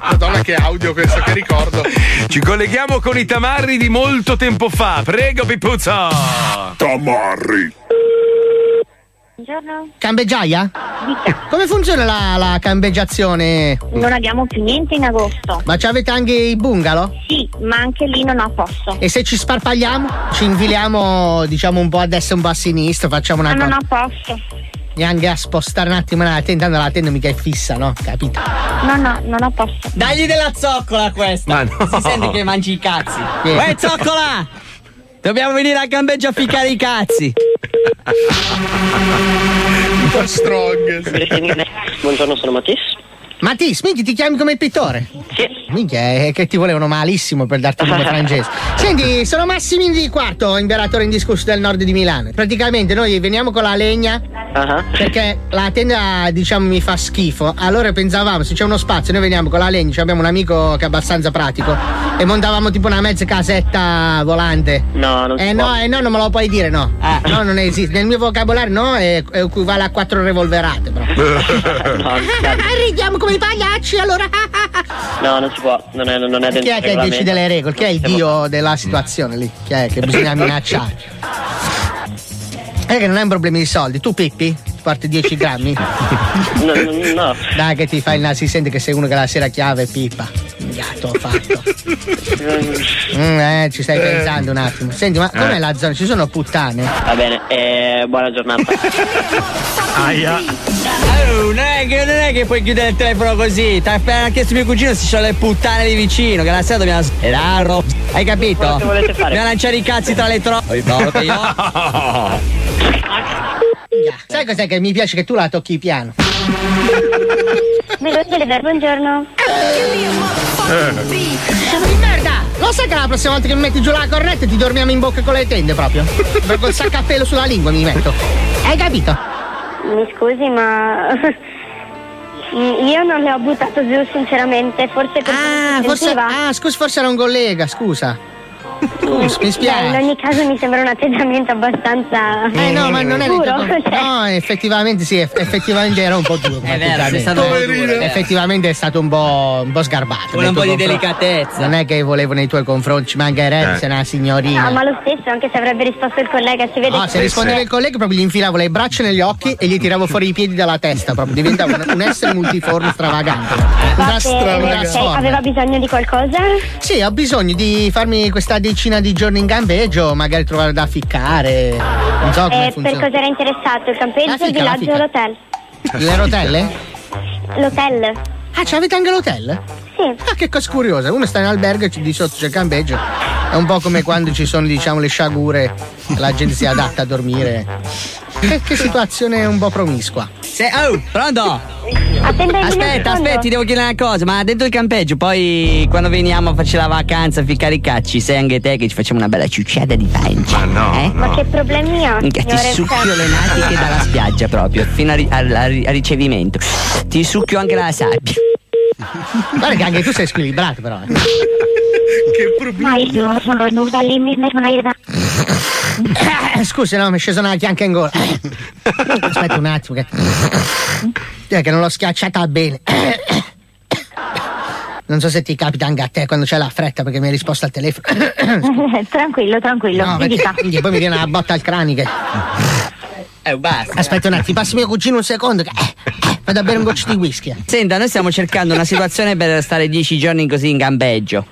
Madonna, che audio questo, che ricordo. Ci colleghiamo con i tamarri di molto tempo fa. Prego, Pippuzzo. Tamarri. Buongiorno. Cambeggiaia? Dica. Come funziona la cambeggiazione? Non abbiamo più niente in agosto. Ma ci avete anche i bungalow? Sì, ma anche lì non ho posto. E se ci sparpagliamo? Ci inviliamo, diciamo, un po' a destra, un po' a sinistra, facciamo una cosa. Ma non ho posto. Neanche a spostare un attimo la tenda, la tenda mica è fissa, no? Capito? No, non ho posto. Dagli della zoccola questa. No. Si sente che mangi i cazzi. Uè, zoccola! Dobbiamo venire a campeggio a ficcare i cazzi. Un po' strong. Buongiorno, sono Mattis. Mattis, minchia, ti chiami come il pittore? Sì. Minchia, che ti volevano malissimo per darti il nome francese. Senti, sono Massimino di Quarto, imperatore indiscusso del nord di Milano. Praticamente noi veniamo con la legna perché la tenda, diciamo, mi fa schifo. Allora pensavamo, se c'è uno spazio, noi veniamo con la legna. Cioè abbiamo un amico che è abbastanza pratico e montavamo tipo una mezza casetta volante. No, non no, non me lo puoi dire, no. No, non esiste. Nel mio vocabolario no, è equivale a 4 revolverate, bro. No, ridiamo come i pagliacci, allora. No, non si può, non è dentro. Chi è che decide le regole? Chi è il dio della situazione lì? Chi è che bisogna minacciare? È che non è un problema di soldi. Tu, Pippi, porti 10 grammi? No. Dai, che ti fai il naso, si sente che sei uno che la sera chiave pipa. Gatto fatto. Ci stai pensando un attimo. Senti, ma com'è la zona? Ci sono puttane? Va bene, buona giornata. Aia. Non è che puoi chiudere il telefono così. T'ha appena chiesto mio cugino se ci sono le puttane di vicino, che la sera dobbiamo. Hai capito? Cosa volete fare? Dobbiamo lanciare i cazzi tra le troppe. Sai cos'è che mi piace? Che tu la tocchi piano. Buongiorno. Di merda! Lo sai che la prossima volta che mi metti giù la cornetta ti dormiamo in bocca con le tende proprio? Per col sacco a pelo sulla lingua mi metto. Hai capito? Mi scusi, ma io non le ho buttato giù sinceramente, forse perché forse era un collega, scusa. Mi spiace. In ogni caso mi sembra un atteggiamento abbastanza no, ma non è duro. No, effettivamente sì, effettivamente era un po' duro. È vero, effettivamente è stato un po' sgarbato. Vuole un po' di delicatezza. Non è che volevo nei tuoi confronti, ci mancherebbe, se una signorina. No, ma lo stesso, anche se avrebbe risposto il collega, si vede. No, se rispondeva il collega proprio gli infilavo le braccia negli occhi e gli tiravo fuori i piedi dalla testa, proprio diventava un essere multiforme stravagante. Aveva bisogno di qualcosa? Sì, ho bisogno di farmi questa decina di giorni in campeggio, magari trovare da ficcare, non so come funziona. Per cosa era interessato il campeggio, il villaggio e l'hotel? Le rotelle? L'hotel. Ah, cioè avete anche l'hotel? Sì. Ah, che cosa curiosa, uno sta in albergo e di sotto c'è il campeggio. È un po' come quando ci sono, diciamo, le sciagure, la gente si adatta a dormire. Che situazione un po' promiscua. Pronto? Aspetta, ti devo chiedere una cosa. Ma dentro il campeggio, poi quando veniamo a farci la vacanza, a ficcare i cacci, sei anche te che ci facciamo una bella ciucciata di pancia? Ma no, eh? No. Ma che problemi ho? Ti succhio le natiche dalla spiaggia proprio, fino al ricevimento. Ti succhio anche la sabbia. Guarda che anche tu sei squilibrato però. Che problema. Ma io sono venuta lì, mi scusi, no, mi è sceso una chianca in gola. Aspetta un attimo che non l'ho schiacciata bene. Non so se ti capita anche a te quando c'è la fretta, perché mi hai risposto al telefono. Tranquillo, no, perché poi mi viene una botta al cranio che... basta. Aspetta un attimo, passi mio cugino un secondo che... vado a bere un goccio di whisky. Senta, noi stiamo cercando una situazione per stare 10 giorni così in campeggio.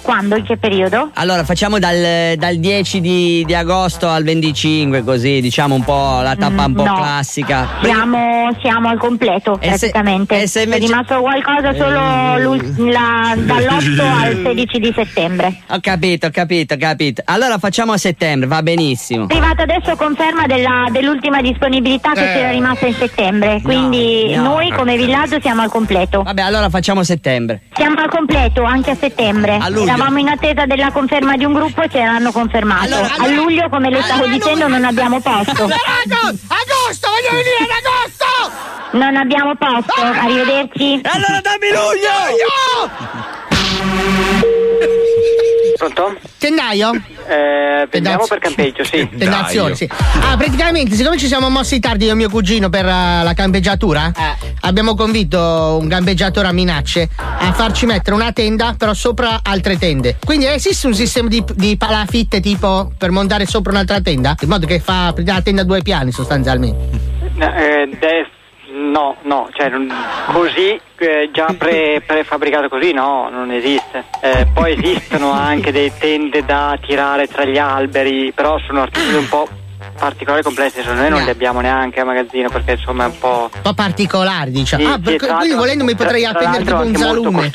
Quando? In che periodo? Allora facciamo dal 10 di agosto al 25, così diciamo un po' la tappa un po' classica. Siamo al completo praticamente. È rimasto qualcosa solo dall'8 al 16 di settembre. Ho capito. Allora facciamo a settembre, va benissimo. Arrivata adesso conferma dell'ultima disponibilità che c'era rimasta in settembre. Quindi noi come villaggio siamo al completo. Vabbè, allora facciamo settembre. Siamo al completo anche a settembre. Eravamo in attesa della conferma di un gruppo e ce l'hanno confermato. Allora, a luglio, come le stavo dicendo, non abbiamo posto. Agosto, voglio venire ad agosto! Non abbiamo posto, arrivederci. Allora dammi luglio! Pronto? Tendaio? Andiamo per campeggio, sì. Tendazione, sì. Ah, praticamente, siccome ci siamo mossi tardi io e mio cugino per la campeggiatura, abbiamo convinto un campeggiatore a minacce a farci mettere una tenda, però sopra altre tende. Quindi esiste un sistema di palafitte tipo per montare sopra un'altra tenda? In modo che fa la tenda a 2 piani, sostanzialmente. No, cioè così già prefabbricato così no, non esiste. Poi esistono anche dei tende da tirare tra gli alberi, però sono articoli un po' particolari, complessi, noi non li abbiamo neanche a magazzino perché insomma è un po' particolari, diciamo. Quindi volendo mi potrei appendere tipo un zalume.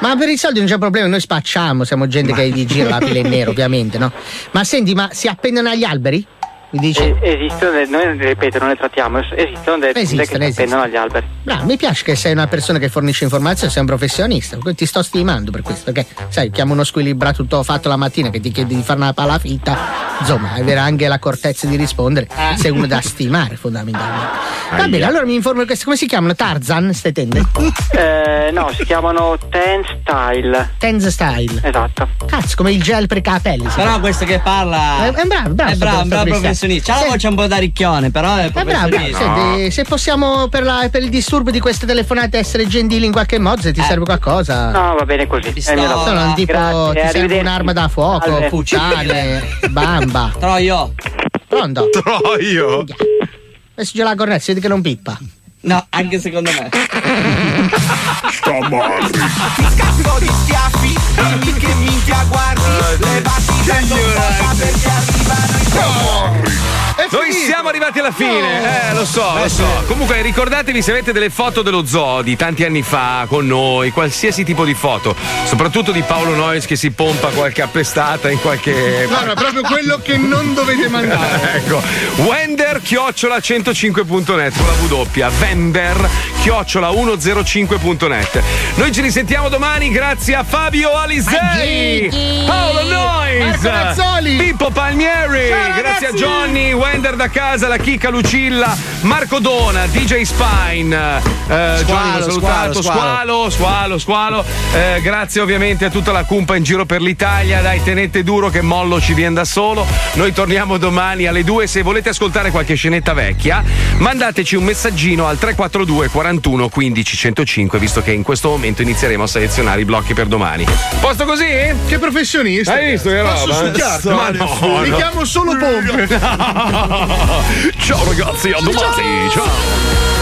Ma per i soldi non c'è problema, noi spacciamo, siamo gente che è di giro la pile in nero, ovviamente, no? Ma senti, ma si appendono agli alberi? Dice... esistono, noi ripeto non le trattiamo, esistono delle persone che spendono agli alberi. Bravo, mi piace che sei una persona che fornisce informazioni, sei un professionista, ti sto stimando per questo, perché sai, chiamo uno squilibrato tutto fatto la mattina che ti chiede di fare una palafitta, insomma avere anche l'accortezza di rispondere, sei uno da stimare fondamentalmente. Va bene, allora mi informo di questo, come si chiamano? Tarzan, ste tende? No, si chiamano Tense Style, esatto, cazzo, come il gel per capelli. Però questo che parla è bravo. Ciao, sì. C'è un po' da ricchione, però è professionista. Senti, se possiamo per il disturbo di queste telefonate essere gentili in qualche modo, se ti serve qualcosa. No, va bene così. Sono tipo grazie, ti serve un'arma da fuoco, fucile, bamba. Troio. Pronto? Troio. Messo giù la cornetta, si vede che non pippa. No, anche secondo me. Sto morto. Ti scappo di schiaffi, dimmi che minchia guardi, levati dentro casa perché arrivano i comori. Noi siamo arrivati alla fine, lo so. Comunque ricordatevi, se avete delle foto dello zoo di tanti anni fa con noi, qualsiasi tipo di foto, soprattutto di Paolo Nois che si pompa qualche appestata in qualche... Guarda, proprio quello che non dovete mandare. Ecco, wender@105.net con la W, wender@105.net. Noi ci risentiamo domani, grazie a Fabio Lisei, Paolo Nois, Marco Mazzoli, Pippo Palmieri. Ciao, grazie a Johnny Wender da casa, la Chicca, Lucilla, Marco Dona, DJ Spine, Giovanni, salutato, Squalo. Grazie ovviamente a tutta la cumpa in giro per l'Italia. Dai, tenete duro che mollo ci viene da solo. Noi torniamo domani alle 2. Se volete ascoltare qualche scenetta vecchia, mandateci un messaggino al 342 41 15 105, visto che in questo momento inizieremo a selezionare i blocchi per domani. Posto così? Che professionista. Hai visto che roba? Posso succhiarti? Ma no, mi chiamo solo pompe. Ciao ragazzi, a domani. Ciao.